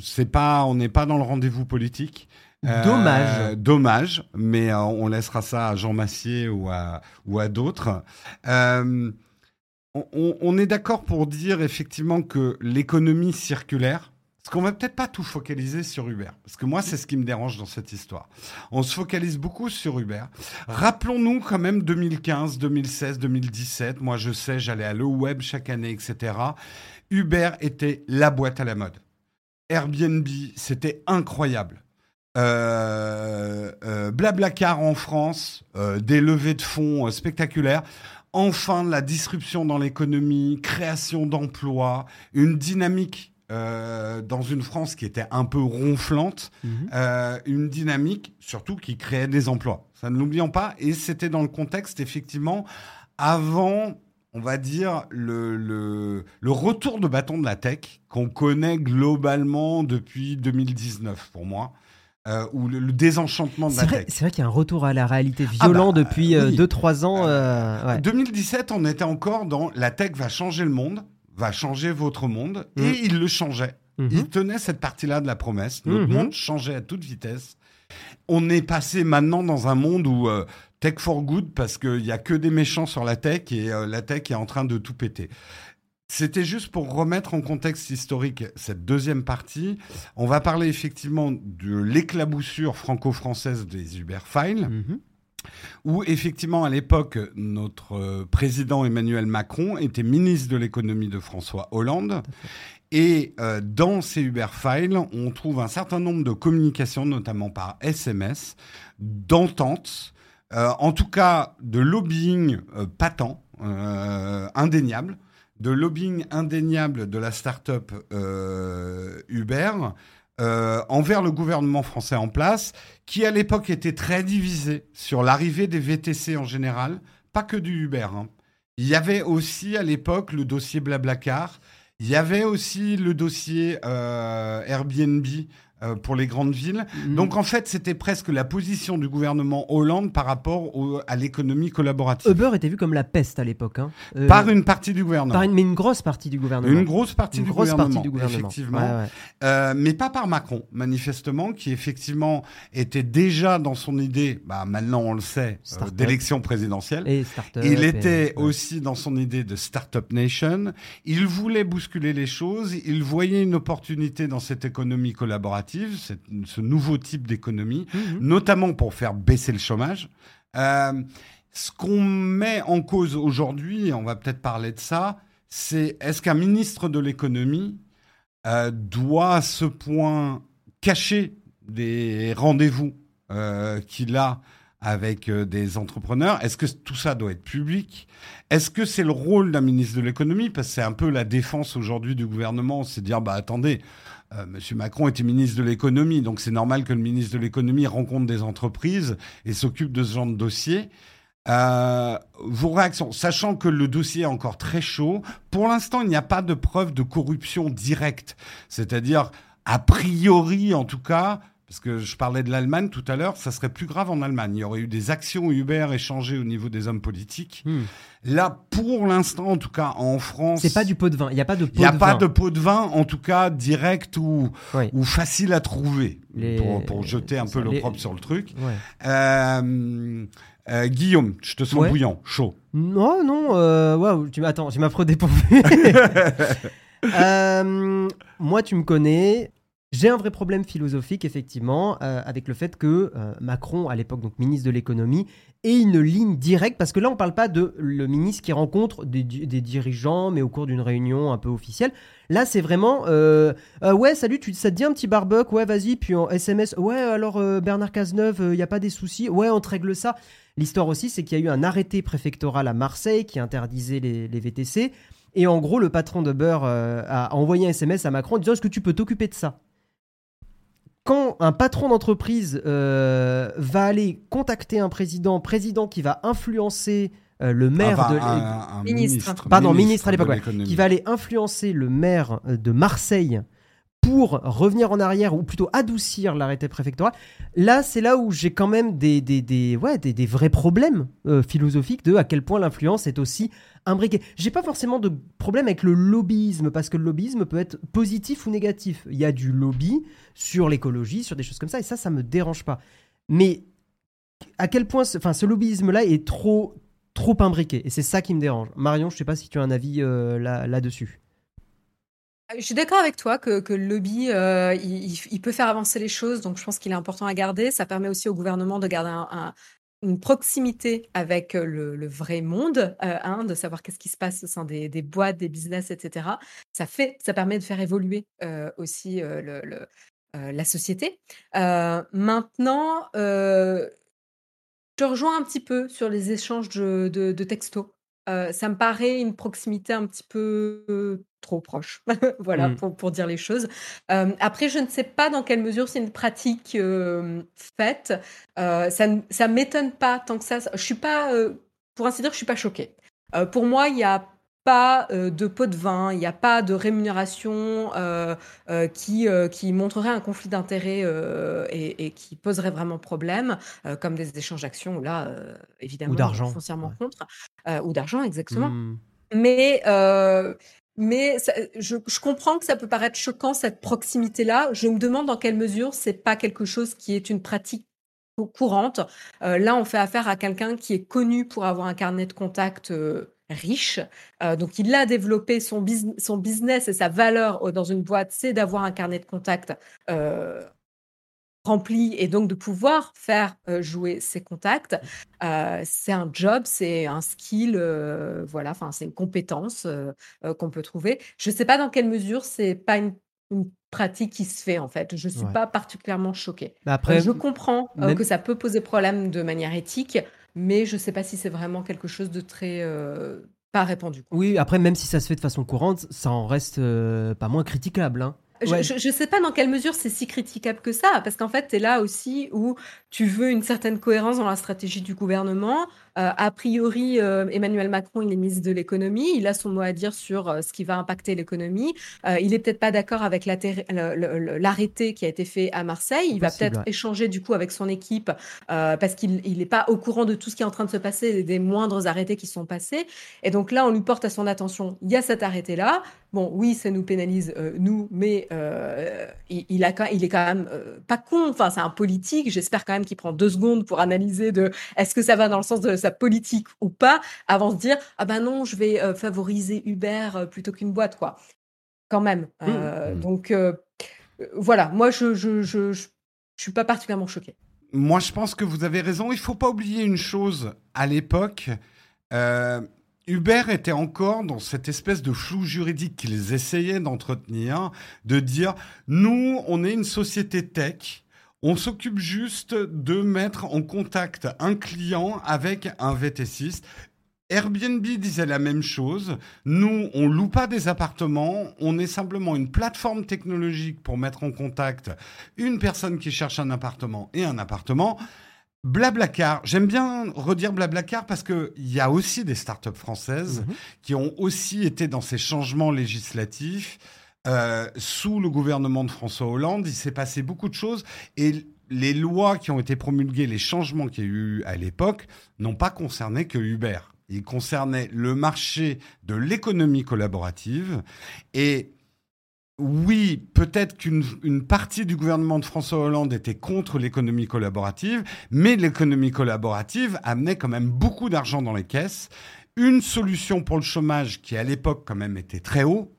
c'est pas, on n'est pas dans le rendez-vous politique. Dommage. Euh, dommage, mais euh, on laissera ça à Jean Massier ou à ou à d'autres. Euh, On, on est d'accord pour dire effectivement que l'économie circulaire, parce qu'on va peut-être pas tout focaliser sur Uber, parce que moi c'est ce qui me dérange dans cette histoire. On se focalise beaucoup sur Uber. Rappelons-nous quand même deux mille quinze, deux mille seize, deux mille dix-sept. Moi je sais, j'allais à l'O-Web chaque année, et cetera. Uber était la boîte à la mode. Airbnb, c'était incroyable. Euh, euh, BlaBlaCar en France, euh, des levées de fonds euh, spectaculaires. Enfin, la disruption dans l'économie, création d'emplois, une dynamique euh, dans une France qui était un peu ronflante, mmh. euh, une dynamique surtout qui créait des emplois. Ça ne l'oublions pas. Et c'était dans le contexte, effectivement, avant, on va dire, le, le, le retour de bâton de la tech qu'on connaît globalement depuis deux mille dix-neuf, pour moi. Euh, ou le, le désenchantement de c'est la vrai, tech. C'est vrai qu'il y a un retour à la réalité violent ah bah, depuis euh, oui. deux trois ans. Euh, ouais. deux mille dix-sept, on était encore dans la tech va changer le monde, va changer votre monde, mmh. et il le changeait. Mmh. Il tenait cette partie-là de la promesse. Notre mmh. monde changeait à toute vitesse. On est passé maintenant dans un monde où euh, tech for good, parce qu'il n'y a que des méchants sur la tech et euh, la tech est en train de tout péter. C'était juste pour remettre en contexte historique cette deuxième partie. On va parler effectivement de l'éclaboussure franco-française des Uber Files, mmh. où effectivement à l'époque, notre président Emmanuel Macron était ministre de l'économie de François Hollande. Et euh, dans ces Uber Files, on trouve un certain nombre de communications, notamment par S M S, d'entente, euh, en tout cas de lobbying euh, patent, euh, indéniable, de lobbying indéniable de la start-up euh, Uber euh, envers le gouvernement français en place, qui à l'époque était très divisé sur l'arrivée des V T C en général, pas que du Uber. Hein. Il y avait aussi à l'époque le dossier BlaBlaCar, il y avait aussi le dossier euh, Airbnb euh, pour les grandes villes. Mmh. Donc en fait, c'était presque la position du gouvernement Hollande par rapport au, à l'économie collaborative. Uber était vu comme la peste à l'époque. Hein. Euh, par une partie du gouvernement. Par une, mais une grosse partie du gouvernement. Une grosse partie, une du, grosse gouvernement, partie du gouvernement, effectivement. Ouais, ouais. Euh, mais pas par Macron, manifestement, qui effectivement était déjà dans son idée, bah, maintenant on le sait, euh, d'élection présidentielle. Et start-up. Il était et... aussi dans son idée de Startup Nation. Il voulait bousculer les choses, il voyait une opportunité dans cette économie collaborative, cette, ce nouveau type d'économie, mmh. notamment pour faire baisser le chômage. Euh, ce qu'on met en cause aujourd'hui, et on va peut-être parler de ça, c'est est-ce qu'un ministre de l'économie euh, doit à ce point cacher des rendez-vous euh, qu'il a avec euh, des entrepreneurs? Est-ce que tout ça doit être public? Est-ce que c'est le rôle d'un ministre de l'économie? Parce que c'est un peu la défense aujourd'hui du gouvernement, c'est de dire, bah attendez, euh, Monsieur Macron était ministre de l'économie, donc c'est normal que le ministre de l'économie rencontre des entreprises et s'occupe de ce genre de dossier. Euh, vos réactions, sachant que le dossier est encore très chaud, pour l'instant, il n'y a pas de preuve de corruption directe. C'est-à-dire, a priori en tout cas... Parce que je parlais de l'Allemagne tout à l'heure, ça serait plus grave en Allemagne. Il y aurait eu des actions Uber échangées au niveau des hommes politiques. Mmh. Là, pour l'instant, en tout cas, en France... C'est pas du pot de vin. Il n'y a pas de pot de vin. Il n'y a pas de pot de vin, en tout cas, direct ou, oui. ou facile à trouver, les... pour, pour jeter un peu les... l'opprobre sur le truc. Ouais. Euh... Euh, Guillaume, je te sens ouais. bouillant, chaud. Non, non, euh, wow, tu m'attends, tu m'as pris au dépourvu. euh, moi, tu me connais... J'ai un vrai problème philosophique, effectivement, euh, avec le fait que euh, Macron, à l'époque, donc ministre de l'économie, ait une ligne directe, parce que là, on ne parle pas de le ministre qui rencontre des, des dirigeants, mais au cours d'une réunion un peu officielle. Là, c'est vraiment, euh, euh, ouais, salut, tu, ça te dit un petit barbecue, ouais, vas-y, puis en S M S, ouais, alors euh, Bernard Cazeneuve, il euh, n'y a pas des soucis, ouais, on te règle ça. L'histoire aussi, c'est qu'il y a eu un arrêté préfectoral à Marseille qui interdisait les, les V T C, et en gros, le patron de Beurre euh, a envoyé un S M S à Macron en disant « Est-ce que tu peux t'occuper de ça ?» Quand un patron d'entreprise euh, va aller contacter un président, président qui va influencer euh, le maire ah, bah, de un, un ministre, pardon, ministre, ministre à l'époque, ouais, qui va aller influencer le maire de Marseille pour revenir en arrière ou plutôt adoucir l'arrêté préfectoral, là c'est là où j'ai quand même des des des ouais des, des vrais problèmes euh, philosophiques de à quel point l'influence est aussi imbriquée. J'ai pas forcément de problème avec le lobbyisme parce que le lobbyisme peut être positif ou négatif. Il y a du lobby sur l'écologie, sur des choses comme ça et ça ça me dérange pas. Mais à quel point ce, enfin ce lobbyisme là est trop trop imbriqué et c'est ça qui me dérange. Marion, je sais pas si tu as un avis euh, là là-dessus. Je suis d'accord avec toi que, que le lobby, euh, il, il peut faire avancer les choses, donc je pense qu'il est important à garder. Ça permet aussi au gouvernement de garder un, un, une proximité avec le, le vrai monde, euh, hein, de savoir qu'est-ce qui se passe au sein des, des boîtes, des business, et cetera. Ça, fait, ça permet de faire évoluer euh, aussi euh, le, le, euh, la société. Euh, maintenant, euh, je te rejoins un petit peu sur les échanges de, de, de textos. Euh, ça me paraît une proximité un petit peu euh, trop proche, voilà, mmh. pour, pour dire les choses. Euh, après, je ne sais pas dans quelle mesure c'est une pratique euh, faite. Euh, ça ne m'étonne pas tant que ça. ça je suis pas, euh, pour ainsi dire, je ne suis pas choquée. Euh, pour moi, il n'y a pas euh, de pot de vin, il n'y a pas de rémunération euh, euh, qui, euh, qui montrerait un conflit d'intérêts euh, et, et qui poserait vraiment problème, euh, comme des échanges d'actions, là, euh, évidemment, ou d'argent. foncièrement ouais. contre. Euh, ou d'argent, exactement. Mmh. Mais, euh, mais ça, je, je comprends que ça peut paraître choquant, cette proximité-là. Je me demande dans quelle mesure c'est pas quelque chose qui est une pratique courante. Euh, là, on fait affaire à quelqu'un qui est connu pour avoir un carnet de contacts euh, riche. Euh, donc, il a développé son, bis- son business et sa valeur dans une boîte, c'est d'avoir un carnet de contacts euh, rempli et donc de pouvoir faire jouer ses contacts. Euh, c'est un job, c'est un skill, euh, voilà, enfin, c'est une compétence euh, euh, qu'on peut trouver. Je ne sais pas dans quelle mesure c'est pas une, une pratique qui se fait en fait. Je ne suis ouais. pas particulièrement choquée. Bah après, euh, je comprends euh, même... que ça peut poser problème de manière éthique, mais je ne sais pas si c'est vraiment quelque chose de très euh, pas répandu. Quoi. Oui, après même si ça se fait de façon courante, ça en reste euh, pas moins critiquable, hein. Ouais. Je ne sais pas dans quelle mesure c'est si critiquable que ça, parce qu'en fait, tu es là aussi où tu veux une certaine cohérence dans la stratégie du gouvernement. Euh, a priori, euh, Emmanuel Macron, il est ministre de l'économie, il a son mot à dire sur euh, ce qui va impacter l'économie. Euh, il n'est peut-être pas d'accord avec la ter- le, le, l'arrêté qui a été fait à Marseille. Il Impossible, va peut-être ouais. échanger du coup avec son équipe euh, parce qu'il n'est pas au courant de tout ce qui est en train de se passer, des moindres arrêtés qui sont passés. Et donc là, on lui porte à son attention, il y a cet arrêté-là. Bon, oui, ça nous pénalise, euh, nous, mais euh, il, il, a, il est quand même euh, pas con. Enfin, c'est un politique. J'espère quand même qu'il prend deux secondes pour analyser de est-ce que ça va dans le sens de sa politique ou pas, avant de dire « Ah ben non, je vais euh, favoriser Uber euh, plutôt qu'une boîte, quoi. » Quand même. Euh, mmh. Donc, euh, voilà. Moi, je je, je, je suis pas particulièrement choqué. Moi, je pense que vous avez raison. Il faut pas oublier une chose. À l'époque, euh, Uber était encore dans cette espèce de flou juridique qu'ils essayaient d'entretenir, de dire « Nous, on est une société tech. » On s'occupe juste de mettre en contact un client avec un V T C iste. Airbnb disait la même chose. Nous, on ne loue pas des appartements. On est simplement une plateforme technologique pour mettre en contact une personne qui cherche un appartement et un appartement. BlaBlaCar, j'aime bien redire BlaBlaCar parce qu'il y a aussi des startups françaises mmh. qui ont aussi été dans ces changements législatifs. Euh, sous le gouvernement de François Hollande, il s'est passé beaucoup de choses et les lois qui ont été promulguées, les changements qu'il y a eu à l'époque n'ont pas concerné que Uber. Ils concernaient le marché de l'économie collaborative et oui, peut-être qu'une une partie du gouvernement de François Hollande était contre l'économie collaborative, mais l'économie collaborative amenait quand même beaucoup d'argent dans les caisses. Une solution pour le chômage qui à l'époque quand même était très haut.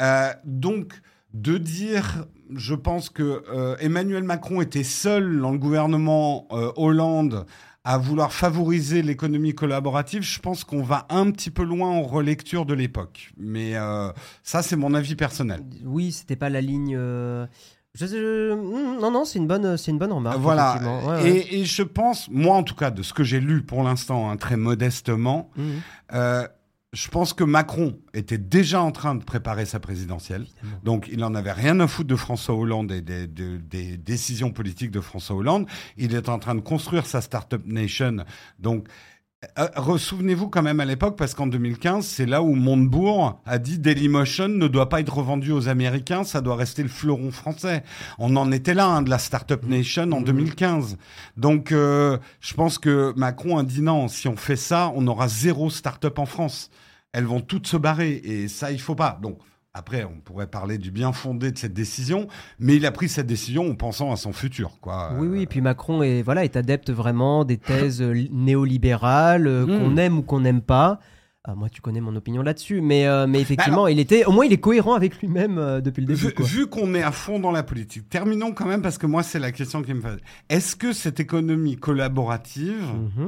Euh, donc, de dire, je pense que euh, Emmanuel Macron était seul dans le gouvernement euh, Hollande à vouloir favoriser l'économie collaborative, je pense qu'on va un petit peu loin en relecture de l'époque. Mais euh, ça, c'est mon avis personnel. Oui, c'était pas la ligne... Euh... Je, je, non, non, c'est une bonne, c'est une bonne remarque. Voilà. Ouais, et, ouais. et je pense, moi en tout cas, de ce que j'ai lu pour l'instant, hein, très modestement, mmh. euh, je pense que Macron était déjà en train de préparer sa présidentielle. Évidemment. Donc, il n'en avait rien à foutre de François Hollande et des, des, des décisions politiques de François Hollande. Il est en train de construire sa Startup Nation. Donc, euh, souvenez-vous quand même à l'époque, parce qu'en deux mille quinze, c'est là où Montebourg a dit Dailymotion ne doit pas être revendu aux Américains, ça doit rester le fleuron français. On en était là, hein, de la Startup Nation en deux mille quinze. Donc, euh, je pense que Macron a dit non, si on fait ça, on aura zéro startup en France. Elles vont toutes se barrer et ça, il faut pas. Donc, après, on pourrait parler du bien fondé de cette décision, mais il a pris cette décision en pensant à son futur, quoi. Oui, oui, et puis Macron est, voilà, est adepte vraiment des thèses néolibérales, mmh. qu'on aime ou qu'on n'aime pas. Ah, moi, tu connais mon opinion là-dessus, mais, euh, mais effectivement, alors, il était, au moins, il est cohérent avec lui-même euh, depuis le début. Vu, quoi. vu qu'on est à fond dans la politique, terminons quand même, parce que moi, c'est la question qui me fait. Est-ce que cette économie collaborative, mmh.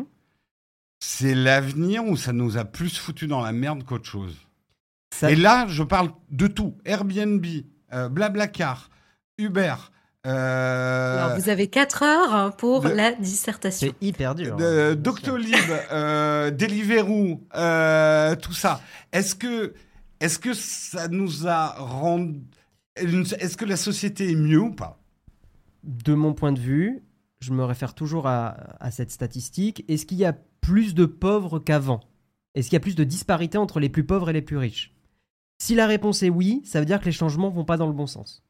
c'est l'avenir ou ça nous a plus foutu dans la merde qu'autre chose ? Ça... Et là, je parle de tout. Airbnb, euh, BlaBlaCar, Uber. Euh... Alors, vous avez quatre heures pour de... la dissertation. C'est hyper dur. De... Doctolib, euh, Deliveroo, euh, tout ça. Est-ce que, est-ce que ça nous a rendu... Est-ce que la société est mieux ou pas ? De mon point de vue, je me réfère toujours à, à cette statistique. Est-ce qu'il y a plus de pauvres qu'avant ? Est-ce qu'il y a plus de disparité entre les plus pauvres et les plus riches ? Si la réponse est oui, ça veut dire que les changements ne vont pas dans le bon sens.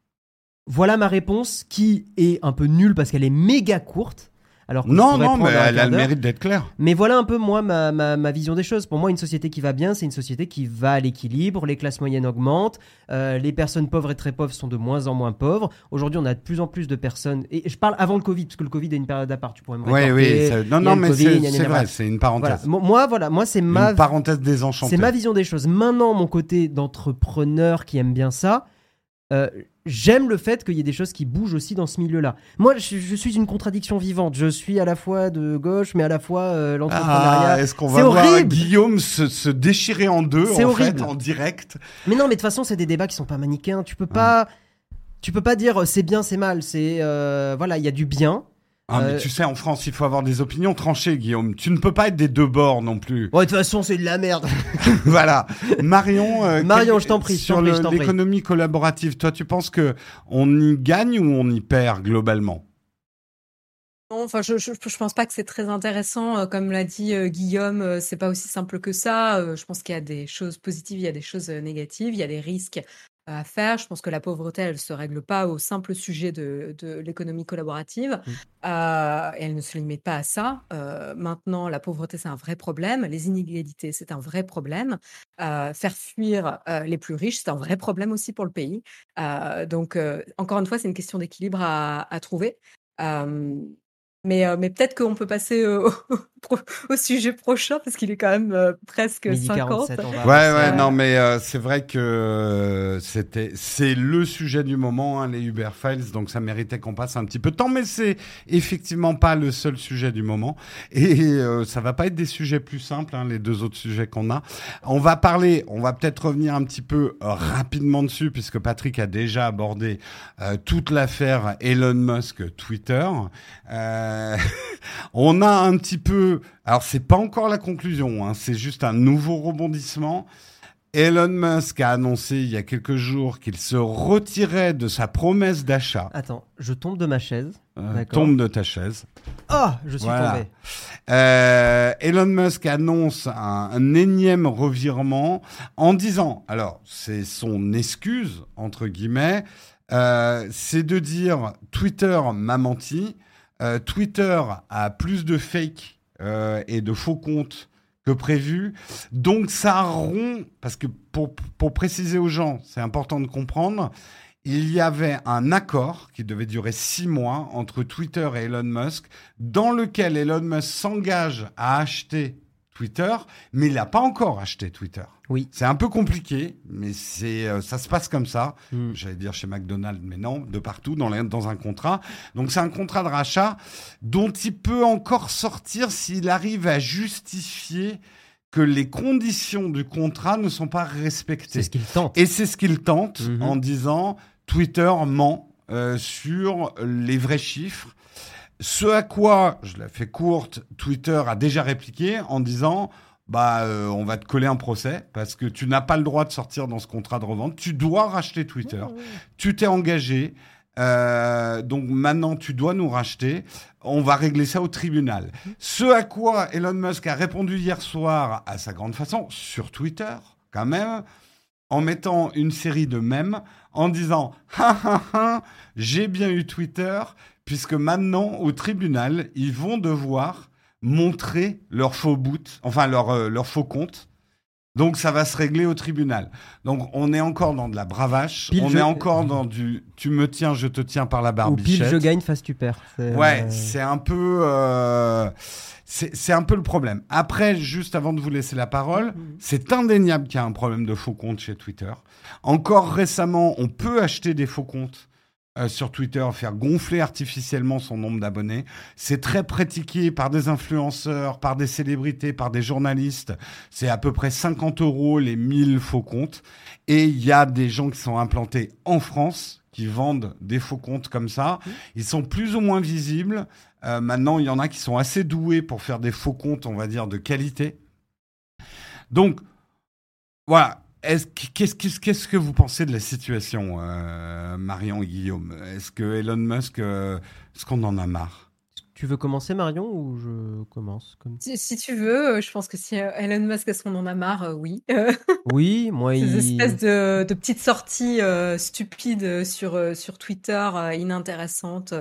Voilà ma réponse qui est un peu nulle parce qu'elle est méga courte. Alors que non, non, mais elle a le mérite d'être claire. Mais voilà un peu, moi, ma, ma, ma vision des choses. Pour moi, une société qui va bien, c'est une société qui va à l'équilibre. Les classes moyennes augmentent. Euh, les personnes pauvres et très pauvres sont de moins en moins pauvres. Aujourd'hui, on a de plus en plus de personnes... Et je parle avant le Covid, parce que le Covid est une période à part. Tu pourrais me rétorquer. Oui, oui. Non, non, mais COVID, c'est, c'est vrai, c'est une parenthèse. Voilà. Moi, voilà, moi, c'est ma... Une parenthèse désenchantée. C'est ma vision des choses. Maintenant, mon côté d'entrepreneur qui aime bien ça... Euh, J'aime le fait qu'il y ait des choses qui bougent aussi dans ce milieu-là. Moi, je, je suis une contradiction vivante. Je suis à la fois de gauche, mais à la fois euh, l'entrepreneuriat. Ah, est-ce qu'on va c'est voir horrible. Guillaume se, se déchirer en deux, c'est en horrible. fait, en direct ? Mais non, mais de toute façon, c'est des débats qui sont pas manichéens. Tu peux pas, ouais. tu peux pas dire c'est bien, c'est mal. C'est euh, voilà, il y a du bien. Ah, mais euh... tu sais, en France, il faut avoir des opinions tranchées, Guillaume. Tu ne peux pas être des deux bords non plus. Ouais, de toute façon, c'est de la merde. Voilà. Marion, euh, Marion quel... je t'en prie. Sur t'en le... je t'en prie. L'économie collaborative, toi, tu penses qu'on y gagne ou on y perd globalement ? Non, enfin, je, je, je pense pas que c'est très intéressant. Comme l'a dit euh, Guillaume, euh, c'est pas aussi simple que ça. Euh, je pense qu'il y a des choses positives, il y a des choses négatives, il y a des risques à faire. Je pense que la pauvreté, elle ne se règle pas au simple sujet de, de l'économie collaborative. Mmh. Euh, et elle ne se limite pas à ça. Euh, maintenant, la pauvreté, c'est un vrai problème. Les inégalités, c'est un vrai problème. Euh, faire fuir euh, les plus riches, c'est un vrai problème aussi pour le pays. Euh, donc, euh, encore une fois, c'est une question d'équilibre à, à trouver. Euh, Mais, euh, mais peut-être qu'on peut passer euh, au, au sujet prochain, parce qu'il est quand même euh, presque cinquante. Ouais, ouais, non, mais euh, c'est vrai que euh, c'était, c'est le sujet du moment, hein, les Uber Files, donc ça méritait qu'on passe un petit peu de temps, mais c'est effectivement pas le seul sujet du moment. Et euh, ça va pas être des sujets plus simples, hein, les deux autres sujets qu'on a. On va parler, on va peut-être revenir un petit peu euh, rapidement dessus, puisque Patrick a déjà abordé euh, toute l'affaire Elon Musk Twitter. Euh, On a un petit peu... Alors, c'est pas encore la conclusion, hein, c'est juste un nouveau rebondissement. Elon Musk a annoncé il y a quelques jours qu'il se retirait de sa promesse d'achat. Attends, je tombe de ma chaise. Euh, tombe de ta chaise. Oh, je suis voilà. tombé. Euh, Elon Musk annonce un, un énième revirement en disant... Alors, c'est son excuse, entre guillemets. Euh, c'est de dire « Twitter m'a menti ». Euh, Twitter a plus de fake euh, et de faux comptes que prévu. Donc, ça rompt, parce que pour, pour préciser aux gens, c'est important de comprendre, il y avait un accord qui devait durer six mois entre Twitter et Elon Musk, dans lequel Elon Musk s'engage à acheter Twitter, mais il n'a pas encore acheté Twitter. Oui. C'est un peu compliqué, mais c'est, euh, ça se passe comme ça. Mm. J'allais dire chez McDonald's, mais non, de partout, dans, les, dans un contrat. Donc, c'est un contrat de rachat dont il peut encore sortir s'il arrive à justifier que les conditions du contrat ne sont pas respectées. C'est ce qu'il tente. Et c'est ce qu'il tente mm-hmm. en disant « Twitter ment euh, sur les vrais chiffres ». Ce à quoi, je la fais courte, Twitter a déjà répliqué en disant bah, euh, on va te coller un procès parce que tu n'as pas le droit de sortir dans ce contrat de revente. Tu dois racheter Twitter. Mmh. Tu t'es engagé. Euh, donc maintenant, tu dois nous racheter. On va régler ça au tribunal. Mmh. Ce à quoi Elon Musk a répondu hier soir à sa grande façon, sur Twitter quand même, en mettant une série de mèmes en disant « Ha ha ha, j'ai bien eu Twitter ». Puisque maintenant, au tribunal, ils vont devoir montrer leur faux boot, enfin leur, euh, leur faux compte. Donc, ça va se régler au tribunal. Donc, on est encore dans de la bravache. Pile on je... est encore dans du « tu me tiens, je te tiens par la barbichette ». Ou « pile je gagne, face tu perds ». Ouais, euh... c'est un peu... Euh... C'est, c'est un peu le problème. Après, juste avant de vous laisser la parole, mmh. c'est indéniable qu'il y a un problème de faux compte chez Twitter. Encore récemment, on peut acheter des faux comptes Euh, sur Twitter, faire gonfler artificiellement son nombre d'abonnés. C'est très pratiqué par des influenceurs, par des célébrités, par des journalistes. C'est à peu près cinquante euros les mille faux comptes. Et il y a des gens qui sont implantés en France, qui vendent des faux comptes comme ça. Ils sont plus ou moins visibles. Euh, maintenant, il y en a qui sont assez doués pour faire des faux comptes, on va dire, de qualité. Donc, voilà. Est-ce, qu'est-ce, qu'est-ce, qu'est-ce que vous pensez de la situation, euh, Marion et Guillaume ? Est-ce que Elon Musk, euh, est-ce qu'on en a marre ? Tu veux commencer, Marion, ou je commence comme... si, si tu veux, je pense que si Elon Musk, est-ce qu'on en a marre ? euh, Oui. Oui, moi... Ces il... espèces de, de petites sorties euh, stupides sur, euh, sur Twitter, euh, inintéressantes.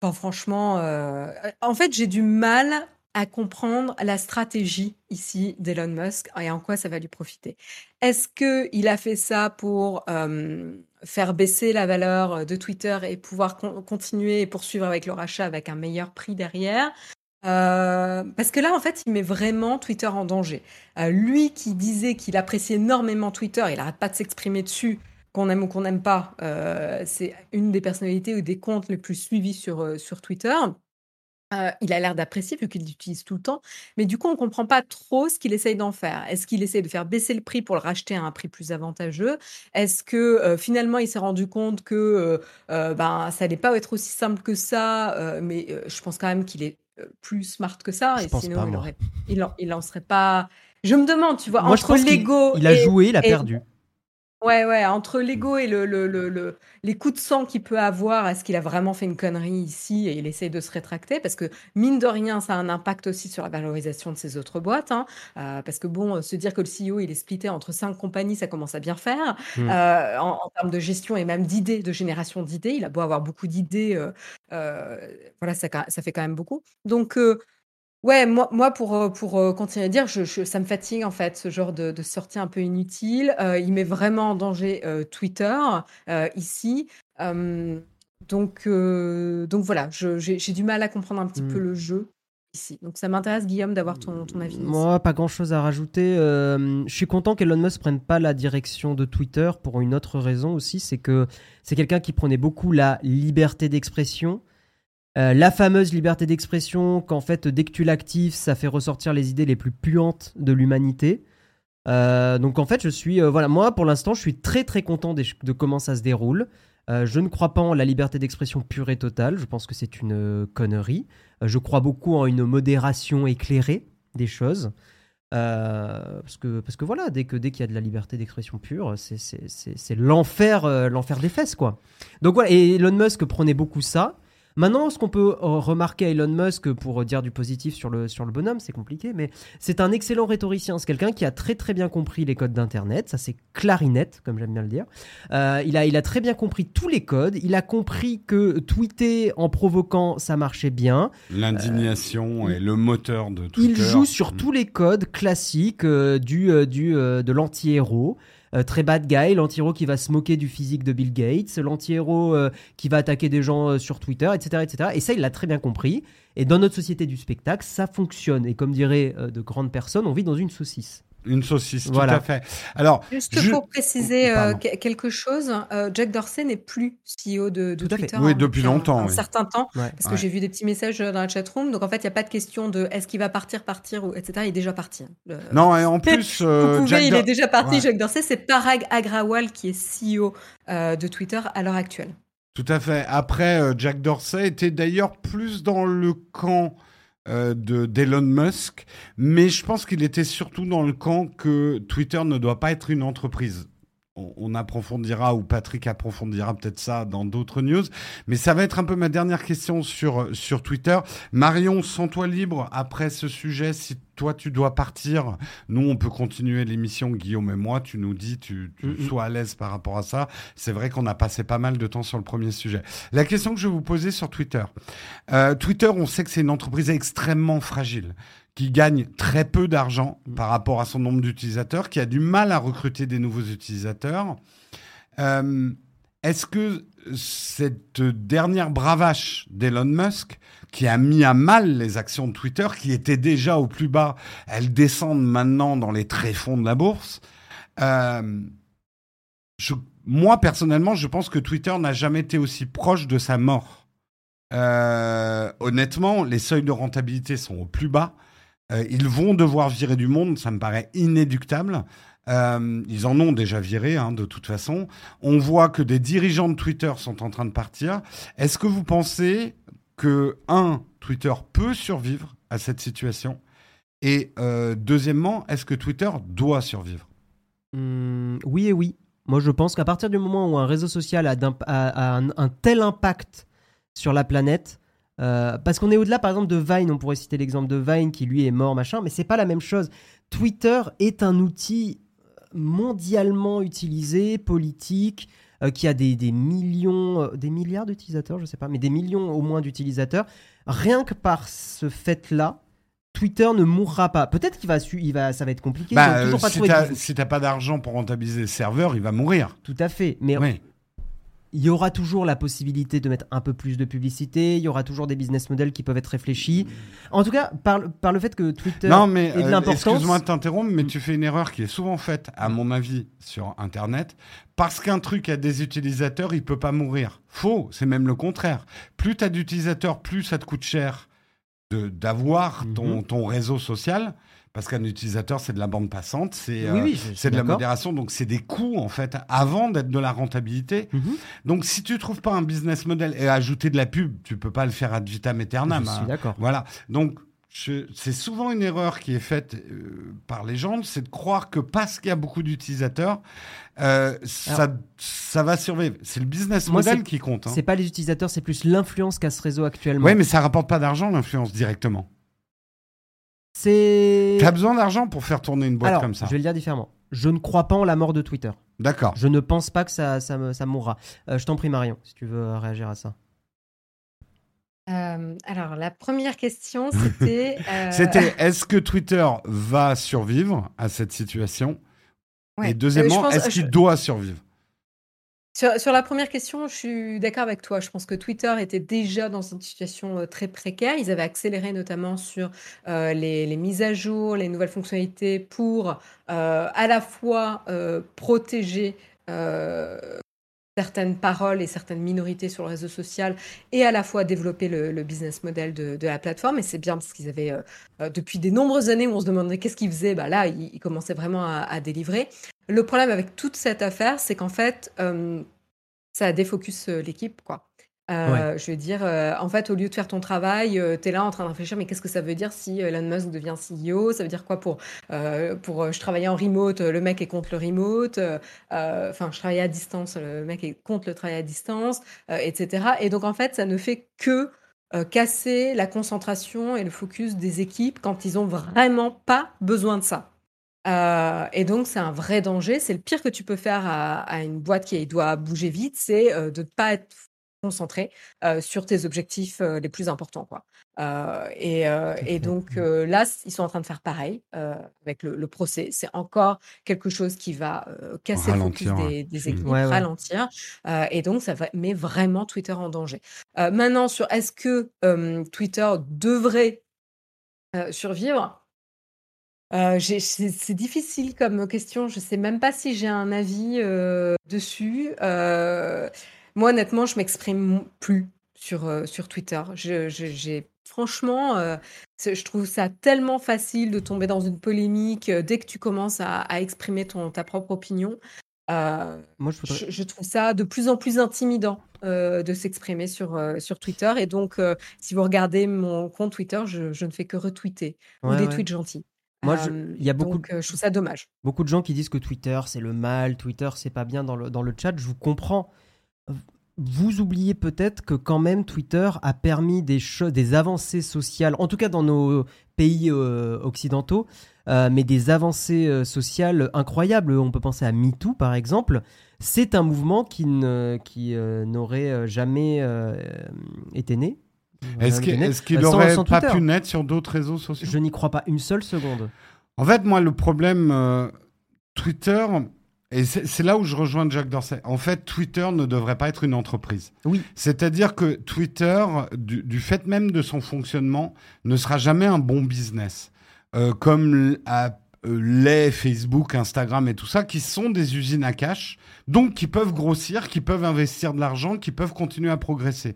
Enfin, franchement, euh... en fait, j'ai du mal... à comprendre la stratégie ici d'Elon Musk et en quoi ça va lui profiter. Est-ce qu'il a fait ça pour euh, faire baisser la valeur de Twitter et pouvoir con- continuer et poursuivre avec le rachat avec un meilleur prix derrière ? Euh, parce que là, en fait, il met vraiment Twitter en danger. Euh, lui qui disait qu'il appréciait énormément Twitter, il n'arrête pas de s'exprimer dessus, qu'on aime ou qu'on n'aime pas, euh, c'est une des personnalités ou des comptes les plus suivis sur, euh, sur Twitter. Euh, il a l'air d'apprécier vu qu'il l'utilise tout le temps, mais du coup, on ne comprend pas trop ce qu'il essaye d'en faire. Est-ce qu'il essaye de faire baisser le prix pour le racheter à un prix plus avantageux ? Est-ce que euh, finalement, il s'est rendu compte que euh, ben, ça n'allait pas être aussi simple que ça ? euh, Mais euh, je pense quand même qu'il est euh, plus smart que ça. Je et pense sinon, pas, il n'en il il en serait pas... Je me demande, tu vois, moi, entre l'ego... Il a et, joué, il a et... perdu. Ouais, ouais, entre l'ego et le, le, le, le, les coups de sang qu'il peut avoir, est-ce qu'il a vraiment fait une connerie ici et il essaye de se rétracter ? Parce que, mine de rien, ça a un impact aussi sur la valorisation de ses autres boîtes. Hein, euh, parce que, bon, se dire que le C E O, il est splitté entre cinq compagnies, ça commence à bien faire. Mmh. Euh, en, en termes de gestion et même d'idées, de génération d'idées, il a beau avoir beaucoup d'idées, euh, euh, voilà, ça, ça fait quand même beaucoup. Donc... Euh, Ouais, moi, moi pour, pour continuer à dire, je, je, ça me fatigue en fait, ce genre de, de sortie un peu inutile. Euh, il met vraiment en danger euh, Twitter euh, ici. Euh, donc, euh, donc voilà, je, j'ai, j'ai du mal à comprendre un petit mmh. peu le jeu ici. Donc ça m'intéresse, Guillaume, d'avoir ton, ton avis. Moi, pas grand-chose à rajouter. Euh, je suis content qu'Elon Musk ne prenne pas la direction de Twitter pour une autre raison aussi, c'est que c'est quelqu'un qui prenait beaucoup la liberté d'expression. Euh, la fameuse liberté d'expression qu'en fait dès que tu l'actives ça fait ressortir les idées les plus puantes de l'humanité, euh, donc en fait je suis euh, voilà, moi pour l'instant je suis très très content de, de comment ça se déroule. Euh, je ne crois pas en la liberté d'expression pure et totale, je pense que c'est une euh, connerie. Euh, je crois beaucoup en une modération éclairée des choses, euh, parce que, parce que voilà, dès, que, dès qu'il y a de la liberté d'expression pure c'est, c'est, c'est, c'est l'enfer, euh, l'enfer des fesses quoi. Donc voilà, et Elon Musk prenait beaucoup ça. Maintenant, ce qu'on peut remarquer à Elon Musk, pour dire du positif sur le, sur le bonhomme, c'est compliqué, mais c'est un excellent rhétoricien. C'est quelqu'un qui a très très bien compris les codes d'Internet. Ça, c'est clarinette, comme j'aime bien le dire. Euh, il a, il a très bien compris tous les codes. Il a compris que tweeter en provoquant, ça marchait bien. L'indignation euh, est le moteur de Twitter. Il joue sur mmh. tous les codes classiques euh, du, euh, du, euh, de l'anti-héros. euh, très bad guy, l'anti-héros qui va se moquer du physique de Bill Gates, l'anti-héros euh, qui va attaquer des gens euh, sur Twitter, et cetera, et cetera. Et ça, il l'a très bien compris. Et dans notre société du spectacle, ça fonctionne. Et comme diraient euh, de grandes personnes, on vit dans une saucisse. Une saucisse, voilà. Tout à fait. Alors, Juste je... pour préciser euh, quelque chose, euh, Jack Dorsey n'est plus C E O de, de Twitter. Oui, hein, depuis longtemps. Un, oui. un certain temps, ouais. parce ouais. que j'ai vu des petits messages dans la chatroom. Donc, en fait, il n'y a pas de question de est-ce qu'il va partir, partir, ou et cetera. Il est déjà parti. Le... Non, et en plus... Euh, Vous pouvez, Jack il Do... est déjà parti, ouais. Jack Dorsey. C'est Parag Agrawal qui est C E O euh, de Twitter à l'heure actuelle. Tout à fait. Après, euh, Jack Dorsey était d'ailleurs plus dans le camp... Euh, de, d'Elon Musk, mais je pense qu'il était surtout dans le camp que Twitter ne doit pas être une entreprise. On, on approfondira, ou Patrick approfondira peut-être ça dans d'autres news, mais ça va être un peu ma dernière question sur, sur Twitter. Marion, sens-toi libre après ce sujet, si toi tu dois partir, nous on peut continuer l'émission, Guillaume et moi, tu nous dis, tu, tu mm-hmm. sois à l'aise par rapport à ça. C'est vrai qu'on a passé pas mal de temps sur le premier sujet. La question que je vais vous poser sur Twitter, euh, Twitter, on sait que c'est une entreprise extrêmement fragile, qui gagne très peu d'argent par rapport à son nombre d'utilisateurs, qui a du mal à recruter des nouveaux utilisateurs. Euh, est-ce que cette dernière bravache d'Elon Musk, qui a mis à mal les actions de Twitter, qui étaient déjà au plus bas, elles descendent maintenant dans les tréfonds de la bourse. Euh, je, moi, personnellement, je pense que Twitter n'a jamais été aussi proche de sa mort. Euh, honnêtement, les seuils de rentabilité sont au plus bas. Euh, ils vont devoir virer du monde, ça me paraît inéluctable. Euh, ils en ont déjà viré, hein, de toute façon. On voit que des dirigeants de Twitter sont en train de partir. Est-ce que vous pensez que, un, Twitter peut survivre à cette situation ? Et euh, deuxièmement, est-ce que Twitter doit survivre ? Mmh, oui et oui. Moi, je pense qu'à partir du moment où un réseau social a, a, a un, un tel impact sur la planète... Euh, parce qu'on est au-delà, par exemple, de Vine. On pourrait citer l'exemple de Vine qui, lui, est mort, machin. Mais c'est pas la même chose. Twitter est un outil mondialement utilisé, politique, euh, qui a des, des millions, euh, des milliards d'utilisateurs, je sais pas, mais des millions au moins d'utilisateurs. Rien que par ce fait-là, Twitter ne mourra pas. Peut-être qu'il va, il va, ça va être compliqué. Bah, euh, pas si, t'as, si t'as pas d'argent pour rentabiliser le serveur, il va mourir. Tout à fait. Mais oui. Il y aura toujours la possibilité de mettre un peu plus de publicité. Il y aura toujours des business models qui peuvent être réfléchis. En tout cas, par, par le fait que Twitter non, mais, ait de l'importance... Euh, excuse-moi de t'interrompre, mais tu fais une erreur qui est souvent faite, à mon avis, sur Internet. Parce qu'un truc a des utilisateurs, il peut pas mourir. Faux, c'est même le contraire. Plus tu as d'utilisateurs, plus ça te coûte cher de, d'avoir ton, mm-hmm. ton réseau social... Parce qu'un utilisateur, c'est de la bande passante, c'est, oui, oui, euh, c'est de la modération, donc c'est des coûts, en fait, avant d'être de la rentabilité. Mm-hmm. Donc, si tu ne trouves pas un business model et ajouter de la pub, tu ne peux pas le faire ad vitam aeternam. Je suis hein. d'accord. Voilà. Donc, je, c'est souvent une erreur qui est faite euh, par les gens, c'est de croire que parce qu'il y a beaucoup d'utilisateurs, euh, ça, ça va survivre. C'est le business moi, model qui compte. Hein. Ce n'est pas les utilisateurs, c'est plus l'influence qu'a ce réseau actuellement. Oui, mais ça ne rapporte pas d'argent, l'influence, directement. C'est... T'as besoin d'argent pour faire tourner une boîte Alors, comme ça. Je vais le dire différemment. Je ne crois pas en la mort de Twitter. D'accord. Je ne pense pas que ça, ça, me, ça mourra. Euh, je t'en prie, Marion, si tu veux réagir à ça. Euh, alors, la première question, c'était... Euh... c'était, est-ce que Twitter va survivre à cette situation ? Ouais. Et deuxièmement, euh, pense, est-ce qu'il je... doit survivre ? Sur, sur la première question, je suis d'accord avec toi. Je pense que Twitter était déjà dans une situation très précaire. Ils avaient accéléré notamment sur euh, les, les mises à jour, les nouvelles fonctionnalités pour euh, à la fois euh, protéger euh, certaines paroles et certaines minorités sur le réseau social et à la fois développer le, le business model de, de la plateforme. Et c'est bien parce qu'ils avaient, euh, depuis des nombreuses années où on se demandait qu'est-ce qu'ils faisaient, bah là, ils, ils commençaient vraiment à, à délivrer. Le problème avec toute cette affaire, c'est qu'en fait, euh, ça défocus l'équipe, quoi. Euh, ouais. Je veux dire, euh, en fait, au lieu de faire ton travail, euh, t'es là en train de réfléchir, mais qu'est-ce que ça veut dire si Elon Musk devient C E O ? Ça veut dire quoi pour, euh, pour je travaillais en remote, le mec est contre le remote, euh, enfin, je travaillais à distance, le mec est contre le travail à distance, euh, et cetera. Et donc, en fait, ça ne fait que euh, casser la concentration et le focus des équipes quand ils n'ont vraiment pas besoin de ça. Euh, et donc c'est un vrai danger, c'est le pire que tu peux faire à, à une boîte qui doit bouger vite, c'est euh, de ne pas être concentrer euh, sur tes objectifs euh, les plus importants, quoi. Euh, et, euh, et donc euh, là, ils sont en train de faire pareil euh, avec le, le procès. C'est encore quelque chose qui va euh, casser le focus des, des équipes, ouais, ouais. ralentir. Euh, et donc, ça va, met vraiment Twitter en danger. Euh, maintenant, sur est-ce que euh, Twitter devrait euh, survivre ? Euh, j'ai, c'est, c'est difficile comme question. Je ne sais même pas si j'ai un avis euh, dessus. Euh, moi, honnêtement, je ne m'exprime plus sur, euh, sur Twitter. Je, je, j'ai, franchement, euh, je trouve ça tellement facile de tomber dans une polémique euh, dès que tu commences à, à exprimer ton, ta propre opinion. Euh, Moi, je, voudrais... je, je trouve ça de plus en plus intimidant euh, de s'exprimer sur, euh, sur Twitter. Et donc, euh, si vous regardez mon compte Twitter, je, je ne fais que retweeter ouais, ou des ouais. tweets gentils. Moi, je, il y a beaucoup. Donc, de, je trouve ça dommage. Beaucoup de gens qui disent que Twitter c'est le mal, Twitter c'est pas bien dans le dans le chat. Je vous comprends. Vous oubliez peut-être que quand même Twitter a permis des cho- des avancées sociales, en tout cas dans nos pays euh, occidentaux, euh, mais des avancées euh, sociales incroyables. On peut penser à MeToo par exemple. C'est un mouvement qui ne qui euh, n'aurait jamais euh, été né. Est-ce, qu'il, est-ce qu'il n'aurait pas Twitter. Pu naître sur d'autres réseaux sociaux ? Je n'y crois pas une seule seconde. En fait, moi, le problème euh, Twitter, et c'est, c'est là où je rejoins Jack Dorsey. En fait, Twitter ne devrait pas être une entreprise. Oui. C'est-à-dire que Twitter, du, du fait même de son fonctionnement, ne sera jamais un bon business, euh, comme à les Facebook, Instagram et tout ça, qui sont des usines à cash, donc qui peuvent grossir, qui peuvent investir de l'argent, qui peuvent continuer à progresser.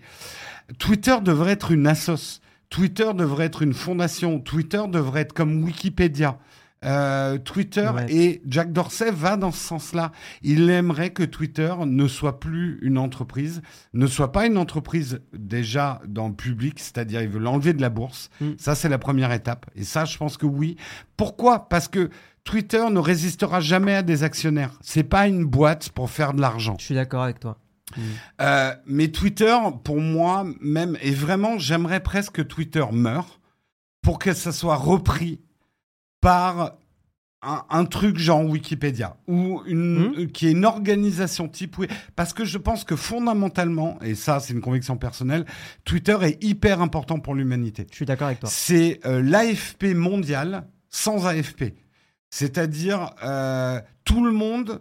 Twitter devrait être une assoce, Twitter devrait être une fondation, Twitter devrait être comme Wikipédia. Euh, Twitter ouais. et Jack Dorsey va dans ce sens-là. Il aimerait que Twitter ne soit plus une entreprise, ne soit pas une entreprise déjà dans le public, c'est-à-dire il veut l'enlever de la bourse. Mm. Ça, c'est la première étape. Et ça, je pense que oui. Pourquoi ? Parce que Twitter ne résistera jamais à des actionnaires. C'est pas une boîte pour faire de l'argent. Je suis d'accord avec toi. Mmh. Euh, mais Twitter, pour moi, même, et vraiment, j'aimerais presque que Twitter meure pour que ça soit repris par un, un truc genre Wikipédia ou une, mmh. euh, qui est une organisation type. Oui, parce que je pense que fondamentalement, et ça, c'est une conviction personnelle, Twitter est hyper important pour l'humanité. Je suis d'accord avec toi. C'est euh, l'A F P mondial sans A F P. C'est-à-dire, euh, tout le monde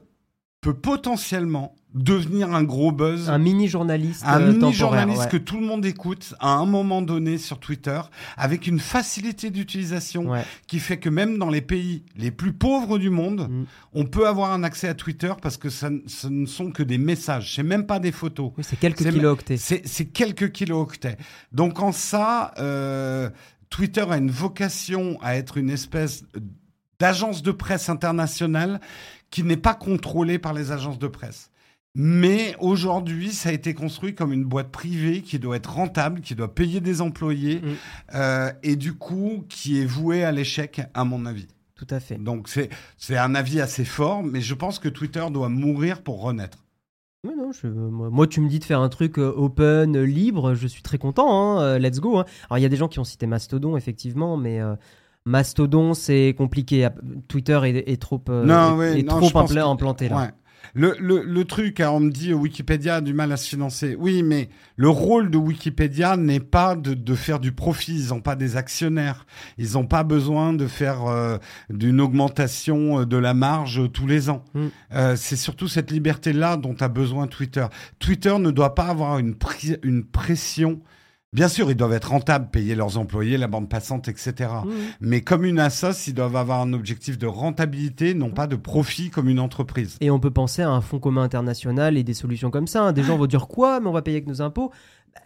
peut potentiellement devenir un gros buzz. Un mini-journaliste Un euh, mini-journaliste ouais. que tout le monde écoute à un moment donné sur Twitter, avec une facilité d'utilisation ouais. qui fait que même dans les pays les plus pauvres du monde, mmh. on peut avoir un accès à Twitter parce que ça, ce ne sont que des messages, c'est même pas des photos. Oui, c'est quelques c'est, kilo-octets. C'est, c'est quelques kilo-octets. Donc en ça, euh, Twitter a une vocation à être une espèce d'agence de presse internationale qui n'est pas contrôlée par les agences de presse. Mais aujourd'hui, ça a été construit comme une boîte privée qui doit être rentable, qui doit payer des employés mmh. euh, et du coup, qui est vouée à l'échec, à mon avis. Tout à fait. Donc, c'est, c'est un avis assez fort, mais je pense que Twitter doit mourir pour renaître. Mais non, je, moi, moi, tu me dis de faire un truc open, libre, je suis très content, hein, let's go. Hein. Alors, il y a des gens qui ont cité Mastodon, effectivement, mais... Euh... Mastodon, c'est compliqué. Twitter est, est trop, euh, non, est, oui, est non, trop impl- que, implanté. Là. Ouais. Le, le, le truc, hein, on me dit Wikipédia a du mal à se financer. Oui, mais le rôle de Wikipédia n'est pas de, de faire du profit. Ils n'ont pas des actionnaires. Ils n'ont pas besoin de faire euh, d'une augmentation de la marge tous les ans. Mm. Euh, c'est surtout cette liberté-là dont a besoin Twitter. Twitter ne doit pas avoir une, pri- une pression. Bien sûr, ils doivent être rentables, payer leurs employés, la bande passante, et cetera. Mmh. Mais comme une assoce, ils doivent avoir un objectif de rentabilité, non pas de profit comme une entreprise. Et on peut penser à un fonds commun international et des solutions comme ça. Des gens vont dire quoi ? Mais on va payer avec nos impôts.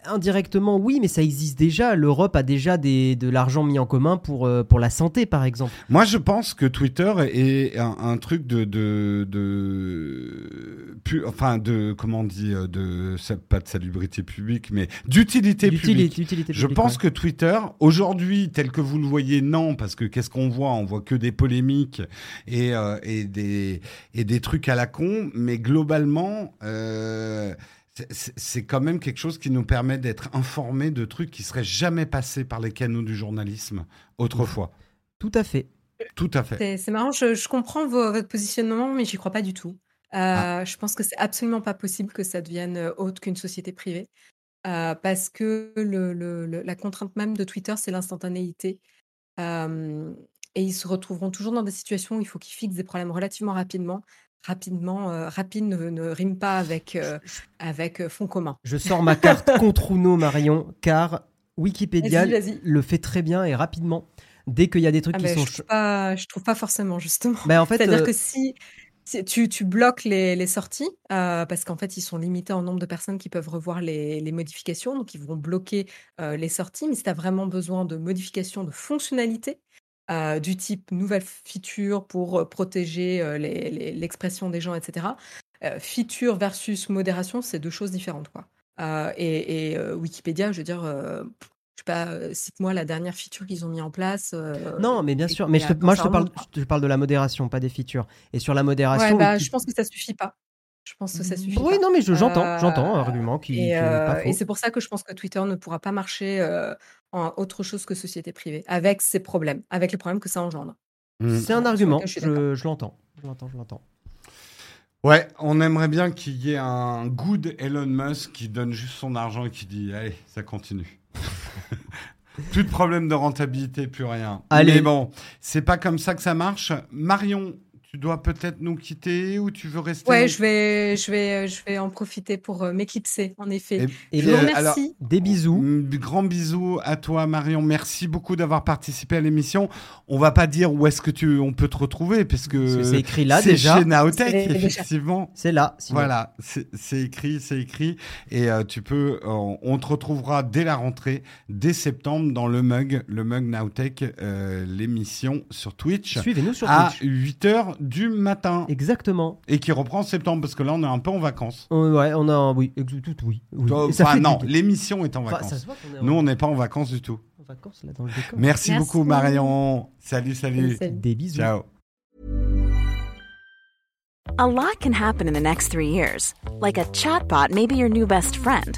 Indirectement, oui, mais ça existe déjà. L'Europe a déjà des, de l'argent mis en commun pour, euh, pour la santé, par exemple. Moi, je pense que Twitter est un, un truc de... de, de pu, enfin, de... Comment on dit de, pas de salubrité publique, mais d'utilité D'utili- publique. D'utilité je publique, pense ouais. que Twitter, aujourd'hui, tel que vous le voyez, non, parce que qu'est-ce qu'on voit ? On voit que des polémiques et, euh, et, des, et des trucs à la con, mais globalement... Euh, c'est quand même quelque chose qui nous permet d'être informés de trucs qui ne seraient jamais passés par les canaux du journalisme autrefois. Tout à fait. Tout à fait. C'est, c'est marrant, je, je comprends votre positionnement, mais je n'y crois pas du tout. Euh, ah. Je pense que c'est absolument pas possible que ça devienne autre qu'une société privée euh, parce que le, le, le, la contrainte même de Twitter, c'est l'instantanéité. Euh, et ils se retrouveront toujours dans des situations où il faut qu'ils fixent des problèmes relativement rapidement. Rapidement, euh, rapide ne, ne rime pas avec, euh, avec fonds communs. Je sors ma carte contre Uno, Marion, car Wikipédia vas-y, vas-y. le fait très bien et rapidement. Dès qu'il y a des trucs ah qui ben, sont... Je trouve pas, je trouve pas forcément, justement. Ben en fait, C'est-à-dire euh... que si, si tu, tu bloques les, les sorties, euh, parce qu'en fait, ils sont limités en nombre de personnes qui peuvent revoir les, les modifications, donc ils vont bloquer euh, les sorties. Mais si tu as vraiment besoin de modifications de fonctionnalités, euh, du type nouvelle feature pour protéger euh, les, les, l'expression des gens, et cetera, euh, feature versus modération, c'est deux choses différentes, quoi. Euh, et et euh, Wikipédia, je veux dire... Euh, Je sais pas, cite-moi la dernière feature qu'ils ont mis en place. Euh, non, mais bien sûr. Mais je te, moi, je te, parle, je te parle de la modération, pas des features. Et sur la modération... Ouais, bah, je pense que ça suffit pas. Je pense que ça suffit Oui, pas. non, mais je, j'entends. Euh, j'entends un argument qui n'est euh, pas faux. Et c'est pour ça que je pense que Twitter ne pourra pas marcher euh, en autre chose que société privée, avec ses problèmes, avec les problèmes que ça engendre. Mmh. C'est un sur argument, je, je, je l'entends. Je l'entends, je l'entends. Ouais, on aimerait bien qu'il y ait un good Elon Musk qui donne juste son argent et qui dit « Allez, ça continue ». Plus de problème de rentabilité, plus rien. Allez. Mais bon, c'est pas comme ça que ça marche. Marion, tu dois peut-être nous quitter ou tu veux rester? Ouais, je vais, je vais, je vais en profiter pour m'éclipser, en effet. Et, et je vous remercie. Alors, des bisous. Grand bisous à toi, Marion. Merci beaucoup d'avoir participé à l'émission. On va pas dire où est-ce que tu, on peut te retrouver, parce que c'est écrit là c'est déjà. C'est chez Naotech, c'est effectivement. C'est là. Sinon. Voilà, c'est, c'est écrit, c'est écrit. Et euh, tu peux, euh, on te retrouvera dès la rentrée, dès septembre, dans le mug, le mug Naotech, euh, l'émission sur Twitch. Suivez-nous sur à Twitch. À huit heures du matin. Exactement. Et qui reprend en septembre, parce que là, on est un peu en vacances. Euh, ouais, on a... Oui, tout, oui. oui. Toi, ça enfin, non, du... l'émission est en vacances. Enfin, ça se voit qu'on est en... Nous, on n'est pas en vacances du tout. En vacances, là, dans le décor. Merci, Merci beaucoup, Marion. Salut, salut. salut, salut. Des bisous. Ciao. A lot can happen in the next three years. Like a chatbot may be your new best friend.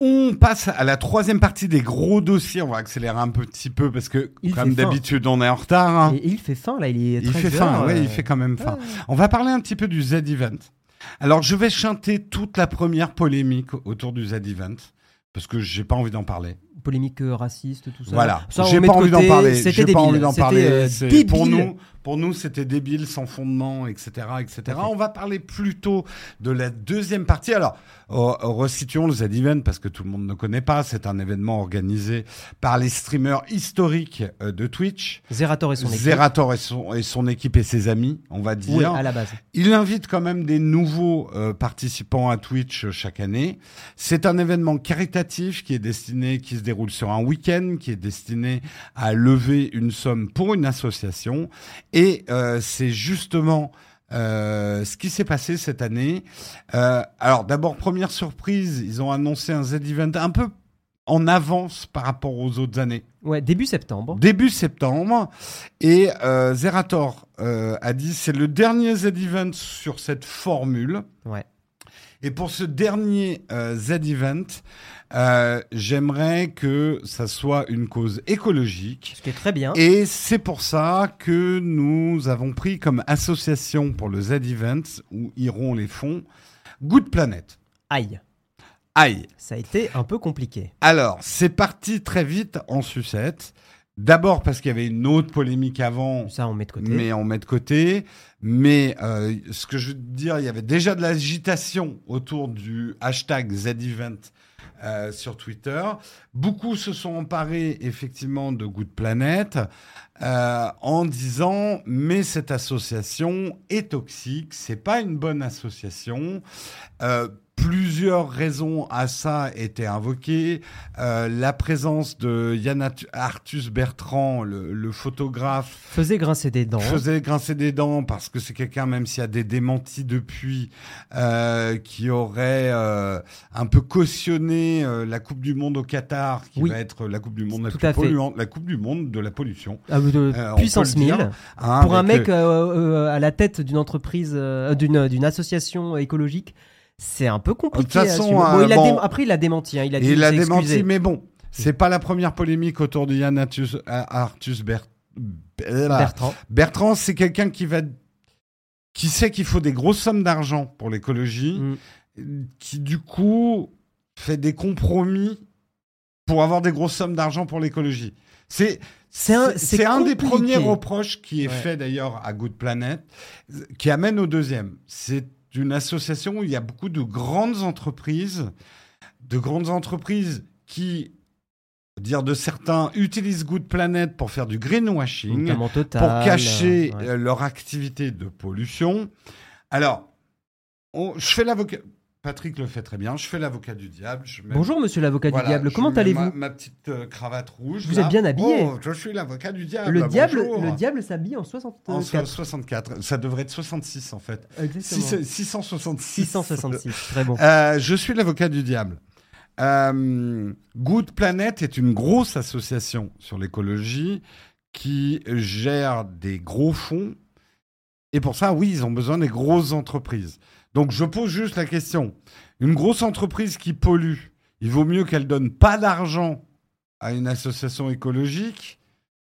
On passe à la troisième partie des gros dossiers. On va accélérer un petit peu parce que, il comme d'habitude, on est en retard. Hein. Et il fait faim, là. Il est Il fait faim, euh... oui, il fait quand même faim. Ah. On va parler un petit peu du Z-Event. Alors, je vais chanter toute la première polémique autour du Z-Event parce que je n'ai pas envie d'en parler. Polémique euh, raciste, tout ça. Voilà, ça, j'ai pas envie d'en parler. J'ai pas envie d'en parler. Pour nous, pour nous, c'était débile, sans fondement, et cetera, et cetera. Okay. On va parler plutôt de la deuxième partie. Alors, oh, resituons le Z-Event parce que tout le monde ne connaît pas. C'est un événement organisé par les streamers historiques de Twitch. Zerator et son équipe. Zerator et son, et son équipe et ses amis, on va dire. Oui, à la base. Il invite quand même des nouveaux euh, participants à Twitch chaque année. C'est un événement caritatif qui est destiné, qui se déroule roule sur un week-end, qui est destiné à lever une somme pour une association. Et euh, c'est justement euh, ce qui s'est passé cette année. Euh, alors d'abord, première surprise, ils ont annoncé un Z-Event un peu en avance par rapport aux autres années. Ouais, début septembre. Début septembre. Et euh, Zerator euh, a dit c'est le dernier Z-Event sur cette formule. Ouais. Et pour ce dernier euh, Z-Event, euh, j'aimerais que ça soit une cause écologique. Ce qui est très bien. Et c'est pour ça que nous avons pris comme association pour le Z-Event, où iront les fonds, Good Planet. Aïe. Aïe. Ça a été un peu compliqué. Alors, c'est parti très vite en sucette. D'abord parce qu'il y avait une autre polémique avant, ça on met de côté. Mais on met de côté. Mais euh, ce que je veux dire, il y avait déjà de l'agitation autour du hashtag Z-Event euh, sur Twitter. Beaucoup se sont emparés effectivement de Good Planet euh, en disant mais cette association est toxique, c'est pas une bonne association. Euh, Plusieurs raisons à ça étaient invoquées. Euh, la présence de Yann Arthus Bertrand, le, le photographe... Faisait grincer des dents. Faisait grincer des dents parce que c'est quelqu'un, même s'il y a des démentis depuis, euh, qui aurait euh, un peu cautionné euh, la Coupe du Monde au Qatar, qui oui. va être la Coupe du Monde la Tout plus polluante, la Coupe du Monde de la pollution. Ah, de euh, puissance mille. Hein, pour un mec euh, euh, à la tête d'une entreprise, euh, d'une, d'une association écologique, c'est un peu compliqué. De toute façon, à bon, il a bon, dé... après il a démenti, hein. il a dit, il a démenti, mais bon, c'est pas la première polémique autour de Yann Arthus, Arthus Bert... Bertrand. Bertrand, c'est quelqu'un qui va, qui sait qu'il faut des grosses sommes d'argent pour l'écologie, mm. qui du coup fait des compromis pour avoir des grosses sommes d'argent pour l'écologie. C'est C'est un, c'est c'est un des premiers reproches qui est ouais. fait d'ailleurs à Good Planet, qui amène au deuxième. C'est d'une association où il y a beaucoup de grandes entreprises, de grandes entreprises qui, dire de certains, utilisent Good Planet pour faire du greenwashing, notamment Total, pour cacher euh, ouais. leur activité de pollution. Alors, on, je fais l'avocat... Patrick le fait très bien. Je fais l'avocat du diable. Je mets... Bonjour, monsieur l'avocat voilà, du diable. Comment allez-vous ? Ma, ma petite euh, cravate rouge. Vous là. Êtes bien habillé. Oh, je suis l'avocat du diable. Le, diable, le diable s'habille en soixante-quatre. En soixante-quatre. Ça devrait être soixante-six, en fait. Exactement. six cent soixante-six. six cent soixante-six, très bon. Euh, je suis l'avocat du diable. Euh, Good Planet est une grosse association sur l'écologie qui gère des gros fonds. Et pour ça, oui, ils ont besoin des grosses entreprises. Donc, je pose juste la question. Une grosse entreprise qui pollue, il vaut mieux qu'elle ne donne pas d'argent à une association écologique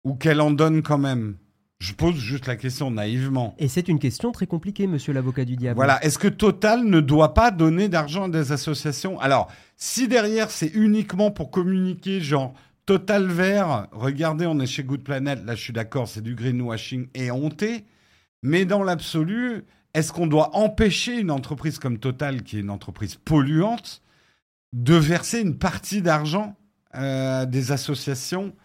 ou qu'elle en donne quand même ? Je pose juste la question naïvement. Et c'est une question très compliquée, monsieur l'avocat du diable. Voilà. Est-ce que Total ne doit pas donner d'argent à des associations ? Alors, si derrière, c'est uniquement pour communiquer, genre Total vert, regardez, on est chez Good Planet, là, je suis d'accord, c'est du greenwashing éhonté, mais dans l'absolu... Est-ce qu'on doit empêcher une entreprise comme Total, qui est une entreprise polluante, de verser une partie d'argent à des associations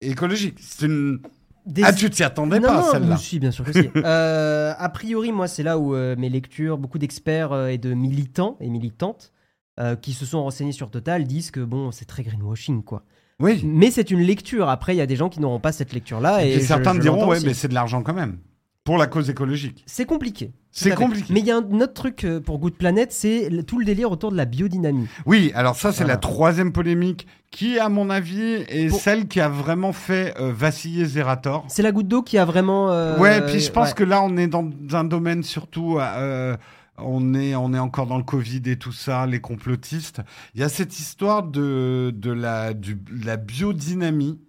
écologiques ? C'est une... Des... Ah, tu t'y attendais non, pas, non, celle-là ? Si, bien sûr que si. euh, a priori, moi, c'est là où euh, mes lectures, beaucoup d'experts euh, et de militants et militantes euh, qui se sont renseignés sur Total disent que bon, c'est très greenwashing, quoi. Oui. Mais c'est une lecture. Après, il y a des gens qui n'auront pas cette lecture-là. Et, et certains me diront, ouais, aussi. Mais c'est de l'argent quand même. Pour la cause écologique. C'est compliqué. C'est compliqué. Mais il y a un autre truc pour Good Planet, c'est tout le délire autour de la biodynamie. Oui, alors ça, c'est voilà. la troisième polémique qui, à mon avis, est pour... celle qui a vraiment fait euh, vaciller Zerator. C'est la goutte d'eau qui a vraiment... Euh... Ouais, puis je pense ouais. que là, on est dans un domaine surtout... Euh, on, est, on est encore dans le Covid et tout ça, les complotistes. Il y a cette histoire de, de, la, du, de la biodynamie.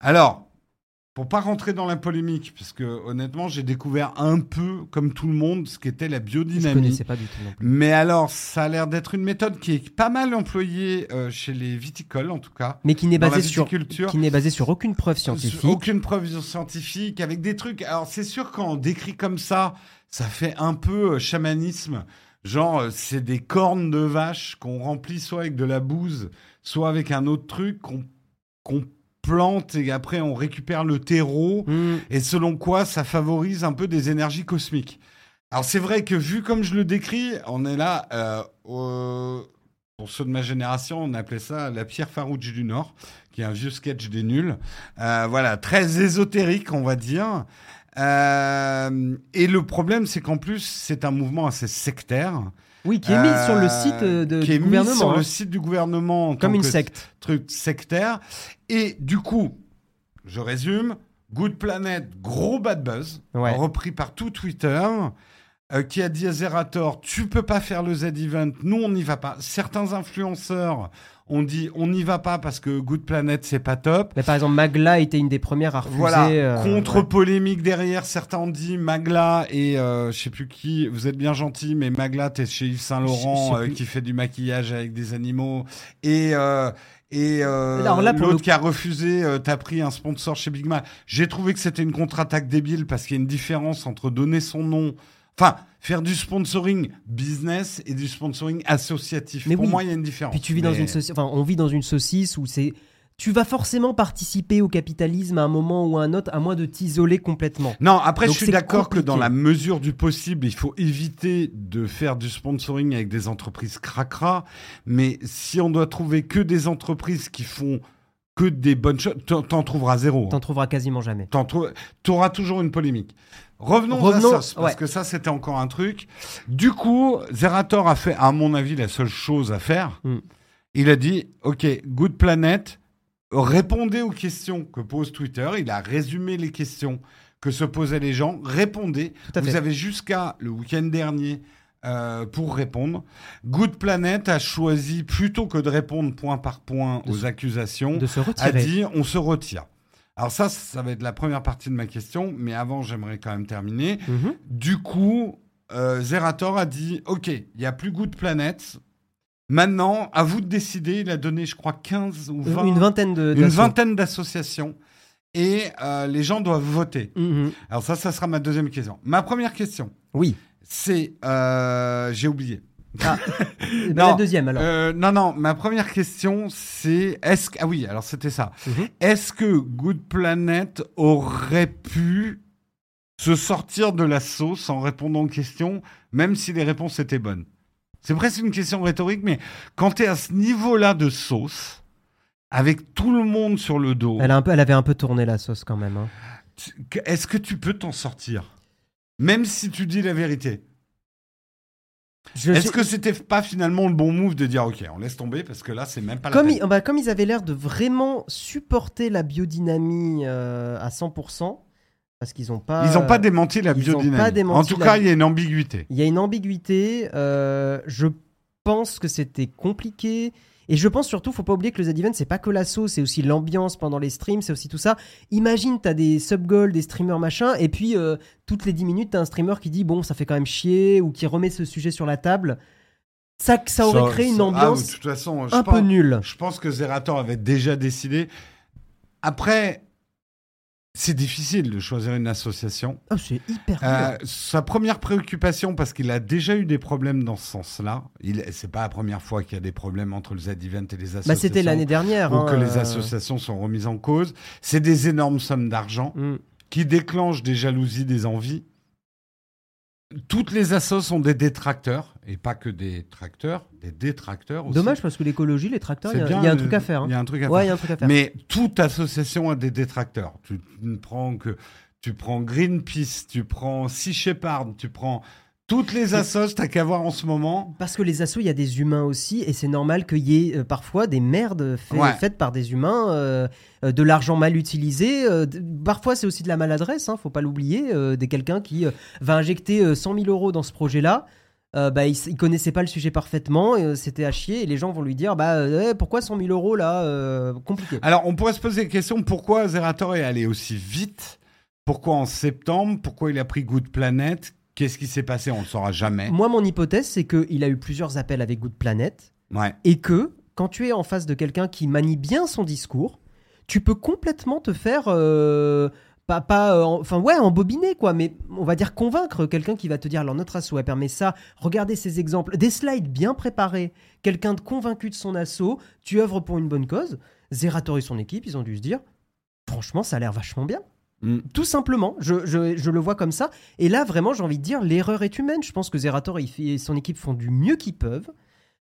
Alors... Pour pas rentrer dans la polémique, parce que honnêtement, j'ai découvert un peu, comme tout le monde, ce qu'était la biodynamie. Je connaissais pas du tout. Non plus. Mais alors, ça a l'air d'être une méthode qui est pas mal employée euh, chez les viticoles, en tout cas. Mais qui n'est basée sur qui n'est basée sur aucune preuve scientifique. Aucune preuve scientifique, avec des trucs. Alors, c'est sûr quand on décrit comme ça, ça fait un peu euh, chamanisme. Genre, c'est des cornes de vache qu'on remplit soit avec de la bouse, soit avec un autre truc qu'on qu'on plante et après on récupère le terreau mmh. et selon quoi ça favorise un peu des énergies cosmiques. Alors c'est vrai que vu comme je le décris, on est là, euh, euh, pour ceux de ma génération, on appelait ça la pierre Farouche du Nord, qui est un vieux sketch des nuls. Euh, voilà, très ésotérique on va dire. Euh, et le problème c'est qu'en plus c'est un mouvement assez sectaire. Oui, qui est mis euh, sur le site de, qui est du gouvernement. Mis sur hein. le site du gouvernement. Comme une secte. Truc sectaire. Et du coup, je résume, Good Planet, gros bad buzz, ouais. repris par tout Twitter. euh, qui a dit à Zerator, tu peux pas faire le Z-Event, nous on n'y va pas. Certains influenceurs ont dit, on n'y va pas parce que Good Planet, c'est pas top. Mais par exemple, Magla était une des premières à refuser. Voilà, euh, contre-polémique ouais. derrière, certains ont dit, Magla et euh, je sais plus qui, vous êtes bien gentil, mais Magla, t'es chez Yves Saint-Laurent euh, qui fait du maquillage avec des animaux et... Euh, Et euh, alors là, l'autre le... qui a refusé, euh, t'as pris un sponsor chez Big Mac. J'ai trouvé que c'était une contre-attaque débile parce qu'il y a une différence entre donner son nom, enfin faire du sponsoring business et du sponsoring associatif. Mais pour oui. moi, il y a une différence. Puis tu vis Mais... dans une saucisse, enfin on vit dans une saucisse où c'est, tu vas forcément participer au capitalisme à un moment ou à un autre, à moins de t'isoler complètement. Non, après Donc je suis d'accord compliqué. que dans la mesure du possible, il faut éviter de faire du sponsoring avec des entreprises cracra. Mais si on doit trouver que des entreprises qui font que des bonnes choses, t'en trouveras zéro. T'en trouveras quasiment jamais. T'en trou... T'auras toujours une polémique. Revenons, Revenons à ça, parce ouais. que ça, c'était encore un truc. Du coup, Zerator a fait, à mon avis, la seule chose à faire. Mm. Il a dit, OK, Good Planet... Répondez aux questions que pose Twitter. Il a résumé les questions que se posaient les gens. Répondez. Vous avez jusqu'à le week-end dernier euh, pour répondre. Good Planet a choisi, plutôt que de répondre point par point de aux se... accusations, de se retirer. a dit « on se retire ». Alors ça, ça va être la première partie de ma question, mais avant, j'aimerais quand même terminer. Mm-hmm. Du coup, euh, Zerator a dit « OK, il n'y a plus Good Planet ». Maintenant, à vous de décider, il a donné, je crois, quinze ou vingt... Une vingtaine de, une vingtaine d'associations. Et euh, les gens doivent voter. Mmh. Alors ça, ça sera ma deuxième question. Ma première question, oui, c'est... Euh, j'ai oublié. Ah, ben non, la deuxième, alors. Euh, non, non, ma première question, c'est... Est-ce que, ah oui, alors c'était ça. Mmh. Est-ce que Good Planet aurait pu se sortir de la sauce en répondant aux questions, même si les réponses étaient bonnes ? C'est presque une question rhétorique, mais quand t'es à ce niveau-là de sauce, avec tout le monde sur le dos... Elle, a un peu, elle avait un peu tourné la sauce quand même. Hein. Est-ce que tu peux t'en sortir ? Même si tu dis la vérité. Je Est-ce sais... que c'était pas finalement le bon move de dire « Ok, on laisse tomber parce que là, c'est même pas comme la peine. » Bah, comme ils avaient l'air de vraiment supporter la biodynamie euh, à cent pour cent, parce qu'ils n'ont pas... Ils n'ont pas démenti la biodynamie. Démenti en tout la... cas, il y a une ambiguïté. Il y a une ambiguïté. Euh, je pense que c'était compliqué. Et je pense surtout, il ne faut pas oublier que le Z-Event, ce n'est pas que la sauce, c'est aussi l'ambiance pendant les streams, c'est aussi tout ça. Imagine, tu as des sub-goals, des streamers, machin, et puis euh, toutes les dix minutes, tu as un streamer qui dit « Bon, ça fait quand même chier » ou qui remet ce sujet sur la table. Ça, ça aurait ça, créé ça... une ambiance ah, de toute façon, je un pense, peu nulle. Je pense que Zerator avait déjà décidé. Après... C'est difficile de choisir une association. Oh, c'est hyper euh, sa première préoccupation, parce qu'il a déjà eu des problèmes dans ce sens-là. Il, c'est pas la première fois qu'il y a des problèmes entre le Z-Event et les associations. Bah, c'était l'année dernière. Ou hein, que euh... les associations sont remises en cause. C'est des énormes sommes d'argent mm. qui déclenchent des jalousies, des envies. Toutes les assos ont des détracteurs, et pas que des tracteurs, des détracteurs aussi. Dommage, parce que l'écologie, les tracteurs, il y, hein. y a un truc à faire. Il ouais, y a un truc à faire. Mais toute association a des détracteurs. Tu ne prends que... Tu prends Greenpeace, tu prends Sea Shepherd, tu prends... Toutes les assos, t'as qu'à voir en ce moment. Parce que les assos, il y a des humains aussi, et c'est normal qu'il y ait euh, parfois des merdes fait, ouais. faites par des humains, euh, euh, de l'argent mal utilisé. Euh, d- parfois, c'est aussi de la maladresse, hein, faut pas l'oublier. Euh, des quelqu'un qui euh, va injecter euh, cent mille euros dans ce projet-là, euh, bah, il, il connaissait pas le sujet parfaitement, et, euh, c'était à chier, et les gens vont lui dire bah, euh, pourquoi cent mille euros là euh, compliqué. Alors, on pourrait se poser la question pourquoi Zerator est allé aussi vite ? Pourquoi en septembre ? Pourquoi il a pris Good Planet ? Qu'est-ce qui s'est passé ? On ne le saura jamais. Moi, mon hypothèse, c'est qu'il a eu plusieurs appels avec Good Planet ouais. et que quand tu es en face de quelqu'un qui manie bien son discours, tu peux complètement te faire... Euh, pas, pas, euh, enfin, ouais, embobiner, quoi. Mais on va dire convaincre quelqu'un qui va te dire « Alors, notre asso, elle permet ça. Regardez ces exemples. Des slides bien préparés. Quelqu'un de convaincu de son asso. Tu œuvres pour une bonne cause. » Zerator et son équipe, ils ont dû se dire « Franchement, ça a l'air vachement bien. » Mm. Tout simplement, je, je, je le vois comme ça. Et là, vraiment, j'ai envie de dire, l'erreur est humaine. Je pense que Zerator et son équipe font du mieux qu'ils peuvent.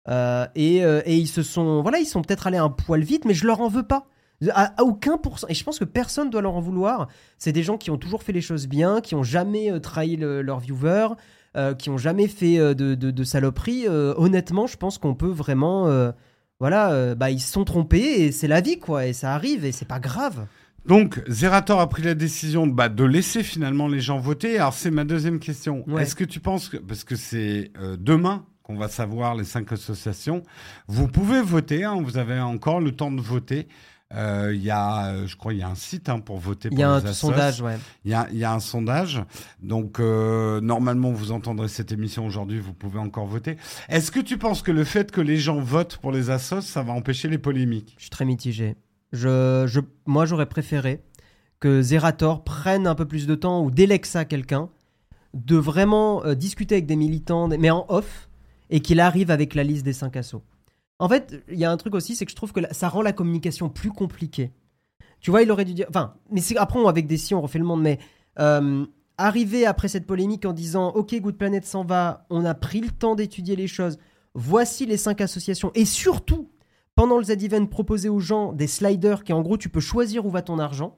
Euh, et, euh, et ils se sont, voilà, ils sont peut-être allés un poil vite, mais je leur en veux pas. À, à aucun pourcent. Et je pense que personne doit leur en vouloir. C'est des gens qui ont toujours fait les choses bien, qui n'ont jamais euh, trahi le, leurs viewers, euh, qui n'ont jamais fait euh, de, de, de saloperies. Euh, honnêtement, je pense qu'on peut vraiment, euh, voilà, euh, bah, ils se sont trompés et c'est la vie, quoi. Et ça arrive et c'est pas grave. Donc, Zerator a pris la décision bah, de laisser finalement les gens voter. Alors, c'est ma deuxième question. Ouais. Est-ce que tu penses que, parce que c'est euh, demain qu'on va savoir les cinq associations, vous pouvez voter, hein, vous avez encore le temps de voter. Il euh, y a, je crois, il y a un site hein, pour voter pour les assos. Il y a un sondage, ouais. Il y a, il y a un sondage. Donc, euh, normalement, vous entendrez cette émission aujourd'hui, vous pouvez encore voter. Est-ce que tu penses que le fait que les gens votent pour les assos, ça va empêcher les polémiques ? Je suis très mitigé. Je, je, moi, j'aurais préféré que Zerator prenne un peu plus de temps ou délègue ça à quelqu'un, de vraiment euh, discuter avec des militants, mais en off, et qu'il arrive avec la liste des cinq assos. En fait, il y a un truc aussi, c'est que je trouve que ça rend la communication plus compliquée. Tu vois, il aurait dû dire... Enfin, mais c'est... après, on, avec des si, on refait le monde, mais euh, arriver après cette polémique en disant « Ok, Good Planet s'en va, on a pris le temps d'étudier les choses, voici les cinq associations. » Et surtout, pendant le Z-Event, proposer aux gens des sliders qui, en gros, tu peux choisir où va ton argent.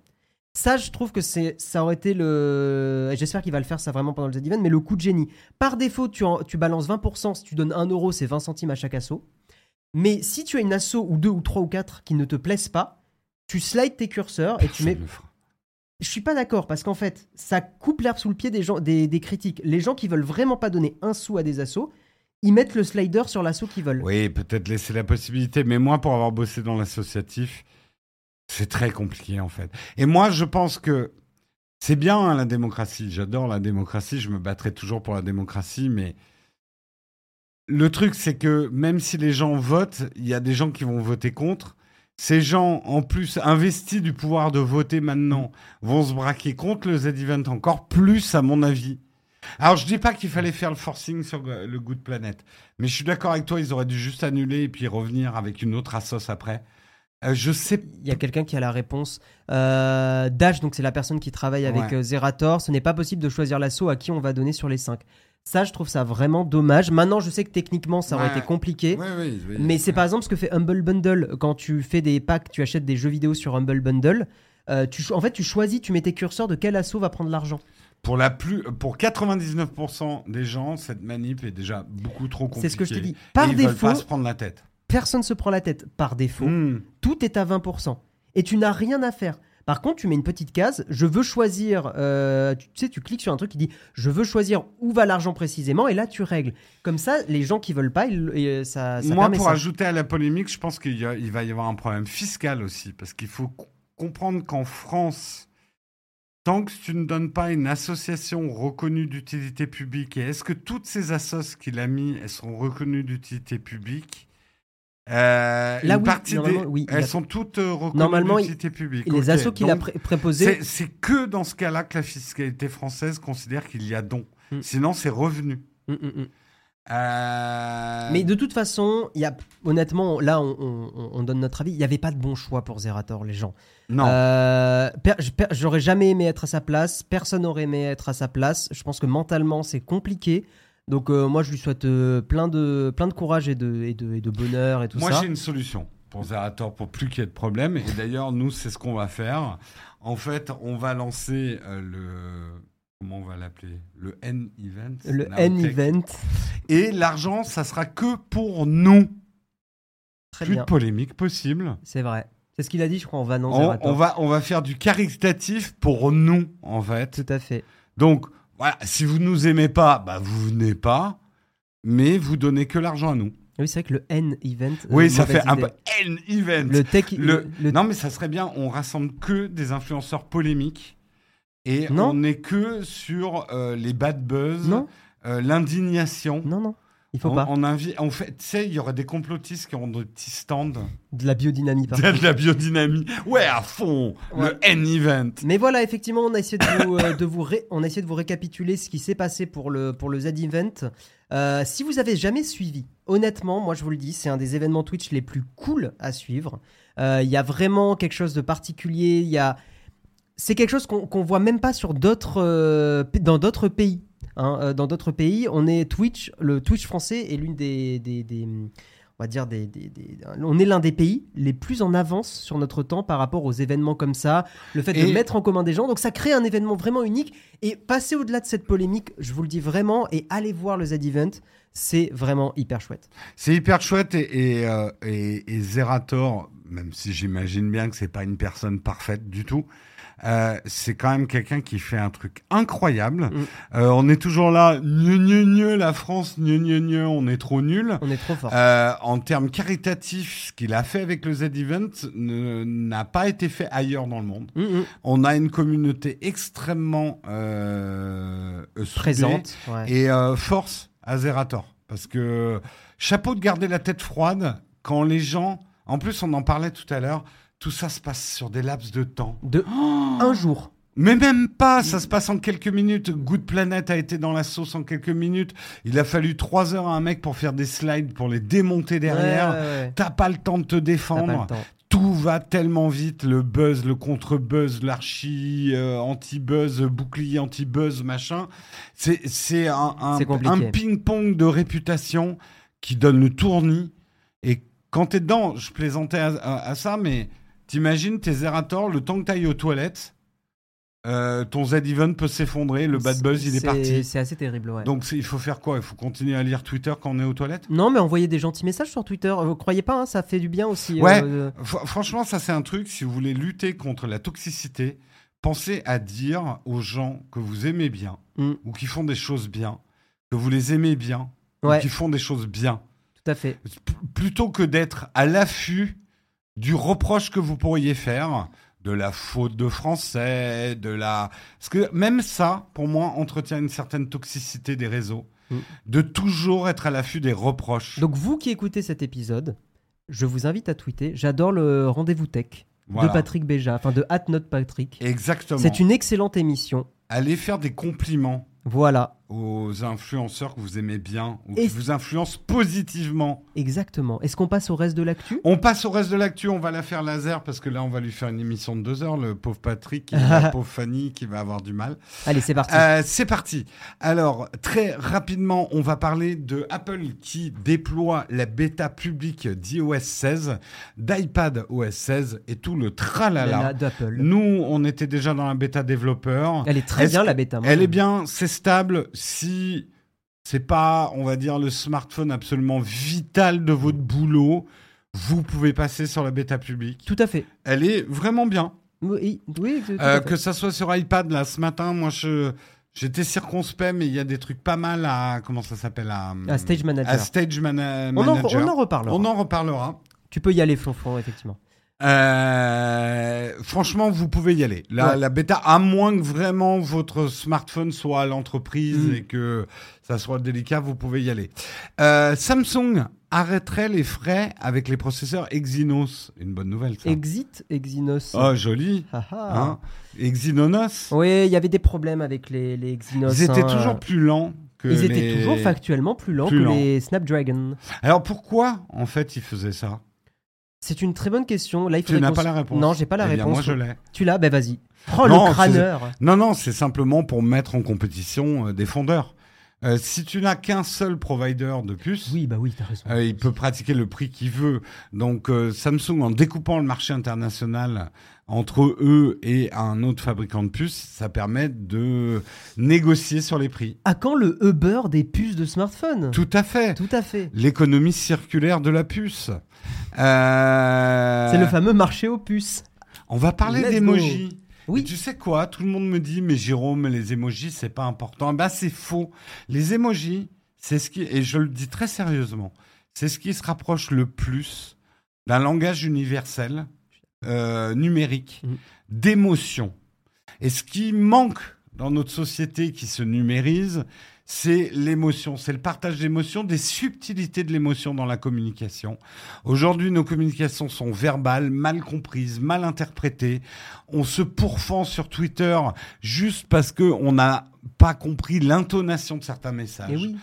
Ça, je trouve que c'est... ça aurait été le... Et j'espère qu'il va le faire, ça, vraiment, pendant le Z-Event, mais le coup de génie. Par défaut, tu, en... tu balances vingt pour cent. Si tu donnes un euro, c'est vingt centimes à chaque asso. Mais si tu as une asso ou deux ou trois ou quatre qui ne te plaisent pas, tu slides tes curseurs et tu mets... Je suis pas d'accord parce qu'en fait, ça coupe l'herbe sous le pied des, gens, des, des critiques. Les gens qui veulent vraiment pas donner un sou à des assos, ils mettent le slider sur l'asso qu'ils veulent. Oui, peut-être laisser la possibilité. Mais moi, pour avoir bossé dans l'associatif, c'est très compliqué en fait. Et moi, je pense que c'est bien hein, la démocratie. J'adore la démocratie. Je me battrai toujours pour la démocratie, mais... Le truc, c'est que même si les gens votent, il y a des gens qui vont voter contre. Ces gens, en plus, investis du pouvoir de voter maintenant, vont se braquer contre le Z-Event encore plus, à mon avis. Alors, je dis pas qu'il fallait faire le forcing sur le Good Planet, mais je suis d'accord avec toi, ils auraient dû juste annuler et puis revenir avec une autre assoce après. Euh, je sais... Il y a quelqu'un qui a la réponse. Euh, Dash, donc c'est la personne qui travaille avec ouais. Zerator. Ce n'est pas possible de choisir l'asso à qui on va donner sur les cinq. Ça, je trouve ça vraiment dommage. Maintenant, je sais que techniquement, ça aurait ouais. été compliqué. Ouais, oui, oui, mais c'est ouais. par exemple ce que fait Humble Bundle. Quand tu fais des packs, tu achètes des jeux vidéo sur Humble Bundle. Euh, tu, en fait, tu choisis, tu mets tes curseurs de quel asso va prendre l'argent. Pour, la plus, pour quatre-vingt-dix-neuf pour cent des gens, cette manip est déjà beaucoup trop compliquée. C'est ce que je te dis. Par défaut, ils veulent pas se prendre la tête. Personne ne se prend la tête. Par défaut, mmh. tout est à vingt pour cent. Et tu n'as rien à faire. Par contre, tu mets une petite case, je veux choisir, euh, tu sais, tu cliques sur un truc qui dit je veux choisir où va l'argent précisément, et là tu règles. Comme ça, les gens qui veulent pas, ils, et ça, ça Moi, permet pour ça. Ajouter à la polémique, je pense qu'il y a, il va y avoir un problème fiscal aussi, parce qu'il faut co- comprendre qu'en France, tant que tu ne donnes pas une association reconnue d'utilité publique, et est-ce que toutes ces assos qu'il a mis, elles seront reconnues d'utilité publique? Euh, Là, une oui, partie des... oui, elles a... sont toutes euh, reconnues d'utilité publique. Les okay. assos qu'il donc, a pré- préposé, c'est, c'est que dans ce cas-là que la fiscalité française considère qu'il y a don. Mm. Sinon, c'est revenu. Mm, mm, mm. Euh... Mais de toute façon, y a, honnêtement, là, on, on, on donne notre avis. Il n'y avait pas de bon choix pour Zerator, les gens. Non. Euh, per, per, j'aurais jamais aimé être à sa place. Personne n'aurait aimé être à sa place. Je pense que mentalement, c'est compliqué. Donc euh, moi, je lui souhaite euh, plein, de, plein de courage et de, et de, et de bonheur et tout moi, ça. Moi, j'ai une solution pour Zerator, pour plus qu'il y ait de problème. Et d'ailleurs, nous, c'est ce qu'on va faire. En fait, on va lancer euh, le... Comment on va l'appeler ? Le N-Event. Le N-Event. Et l'argent, ça sera que pour nous. Très Plus bien. de polémique possible. C'est vrai. C'est ce qu'il a dit, je crois, on va non Zerator. On, on, va, on va faire du caritatif pour nous, en fait. Tout à fait. Donc... Voilà, si vous ne nous aimez pas, bah vous venez pas, mais vous donnez que l'argent à nous. Oui, c'est vrai que le N-Event... Oui, ça fait idée. Un N-Event. Le tech... Le... Le... Non, mais ça serait bien, on rassemble que des influenceurs polémiques et non. on n'est que sur euh, les bad buzz, euh, l'indignation. Non, non, il ne faut on, pas. On invite... on fait... Tu sais, il y aurait des complotistes qui auront des petits stands. De la biodynamie, par exemple. De la biodynamie. Ouais, à fond. Ouais. Le N-Event. Mais voilà, effectivement, on a essayé de vous, euh, de vous, ré- on a essayé de vous récapituler ce qui s'est passé pour le, pour le Z-Event. Euh, si vous avez jamais suivi, honnêtement, moi, je vous le dis, c'est un des événements Twitch les plus cool à suivre. Il euh, y a vraiment quelque chose de particulier. Y a... C'est quelque chose qu'on ne voit même pas sur d'autres, euh, dans d'autres pays. Hein. Euh, dans d'autres pays, on est Twitch. Le Twitch français est l'une des... des, des... On va dire des, des, des, on est l'un des pays les plus en avance sur notre temps par rapport aux événements comme ça, le fait et... de mettre en commun des gens. Donc ça crée un événement vraiment unique. Et passer au-delà de cette polémique, je vous le dis vraiment, et allez voir le Z-Event, c'est vraiment hyper chouette. C'est hyper chouette et, et, euh, et, et Zerator, même si j'imagine bien que c'est pas une personne parfaite du tout, euh, c'est quand même quelqu'un qui fait un truc incroyable. Mm. Euh, on est toujours là, gneu, gneu, gneu, la France, gneu, gneu, gneu, on est trop nul. On est trop fort. Euh, en termes caritatifs, ce qu'il a fait avec le Z-Event ne, n'a pas été fait ailleurs dans le monde. Mm, mm. On a une communauté extrêmement euh, présente ouais. et euh, force à Zerator. Parce que chapeau de garder la tête froide quand les gens... En plus, on en parlait tout à l'heure, tout ça se passe sur des laps de temps. De oh un jour. Mais même pas, ça se passe en quelques minutes. Good Planet a été dans la sauce en quelques minutes. Il a fallu trois heures à un mec pour faire des slides, pour les démonter derrière. Ouais, ouais, ouais. T'as pas le temps de te défendre. Tout va tellement vite, le buzz, le contre-buzz, l'archi, euh, anti-buzz, bouclier, anti-buzz, machin. C'est, c'est un, un, c'est un ping-pong de réputation qui donne le tournis. Et quand t'es dedans, je plaisantais à, à, à ça, mais t'imagines tes Zerator, le temps que t'ailles aux toilettes, euh, ton Z-Event peut s'effondrer, le bad buzz, c'est, il est parti. C'est assez terrible, ouais. Donc il faut faire quoi ? Il faut continuer à lire Twitter quand on est aux toilettes ? Non, mais envoyer des gentils messages sur Twitter. Vous croyez pas, hein, ça fait du bien aussi. Ouais, euh... f- franchement, ça c'est un truc, si vous voulez lutter contre la toxicité, pensez à dire aux gens que vous aimez bien, mm. ou qui font des choses bien, que vous les aimez bien, ouais. ou qui font des choses bien. Tout à fait. P- plutôt que d'être à l'affût du reproche que vous pourriez faire... de la faute de français, de la... Parce que même ça, pour moi, entretient une certaine toxicité des réseaux, mmh. de toujours être à l'affût des reproches. Donc vous qui écoutez cet épisode, je vous invite à tweeter. J'adore le Rendez-vous Tech voilà. de Patrick Béja, enfin de arobase patrick. Exactement. C'est une excellente émission. Allez faire des compliments voilà. aux influenceurs que vous aimez bien ou et... qui vous influencent positivement. Exactement. Est-ce qu'on passe au reste de l'actu ? On passe au reste de l'actu, on va la faire laser parce que là, on va lui faire une émission de deux heures, le pauvre Patrick et la pauvre Fanny qui va avoir du mal. Allez, c'est parti. Euh, c'est parti. Alors, très rapidement, on va parler de Apple qui déploie la bêta publique d'iOS seize, d'iPadOS seize et tout le tralala. D'Apple. Nous, on était déjà dans la bêta développeur. Elle est très Est-ce bien, la bêta. Moi, elle est bien, c'est stable. Si c'est pas, on va dire, le smartphone absolument vital de votre boulot, vous pouvez passer sur la bêta publique. Tout à fait. Elle est vraiment bien. Oui, oui. Tout euh, à fait. Que ça soit sur iPad, là, ce matin, moi, je, j'étais circonspect, mais il y a des trucs pas mal à, comment ça s'appelle, à, à Stage Manager. À Stage mana- on Manager. En, on en reparlera. On en reparlera. Tu peux y aller, Flonflon, effectivement. Euh, franchement, vous pouvez y aller. La, ouais. la bêta, à moins que vraiment votre smartphone soit à l'entreprise mmh. et que ça soit délicat, vous pouvez y aller. Euh, Samsung arrêterait les frais avec les processeurs Exynos. Une bonne nouvelle, ça. Exit Exynos. Oh, joli. hein Exynos. Oui, il y avait des problèmes avec les, les Exynos. Ils hein. étaient toujours plus lents. Ils les... étaient toujours factuellement plus lents plus que lents. Les Snapdragon. Alors, pourquoi, en fait, ils faisaient ça ? C'est une très bonne question. Là, il faudrait tu n'as qu'on... pas la réponse. Non, j'ai pas la eh réponse. Bien, moi, je l'ai. Tu l'as ? Ben, vas-y. Oh, non, le crâneur ! C'est... Non, non, c'est simplement pour mettre en compétition euh, des fondeurs. Euh, si tu n'as qu'un seul provider de puce, oui, bah oui, t'as raison. Euh, il peut pratiquer le prix qu'il veut. Donc, euh, Samsung, en découpant le marché international entre eux et un autre fabricant de puces, ça permet de négocier sur les prix. À quand le Uber des puces de smartphone ? Tout à fait. Tout à fait. L'économie circulaire de la puce. Euh... C'est le fameux marché aux puces. On va parler Let's d'émojis. Go. Oui. Et tu sais quoi ? Tout le monde me dit, mais Jérôme, les émojis, c'est pas important. Bah, ben, c'est faux. Les émojis, c'est ce qui, et je le dis très sérieusement, c'est ce qui se rapproche le plus d'un langage universel, euh, numérique, mmh. d'émotion. Et ce qui manque dans notre société qui se numérise, c'est l'émotion, c'est le partage d'émotions, des subtilités de l'émotion dans la communication. Aujourd'hui, nos communications sont verbales, mal comprises, mal interprétées. On se pourfend sur Twitter juste parce qu'on n'a pas compris l'intonation de certains messages. Et, oui.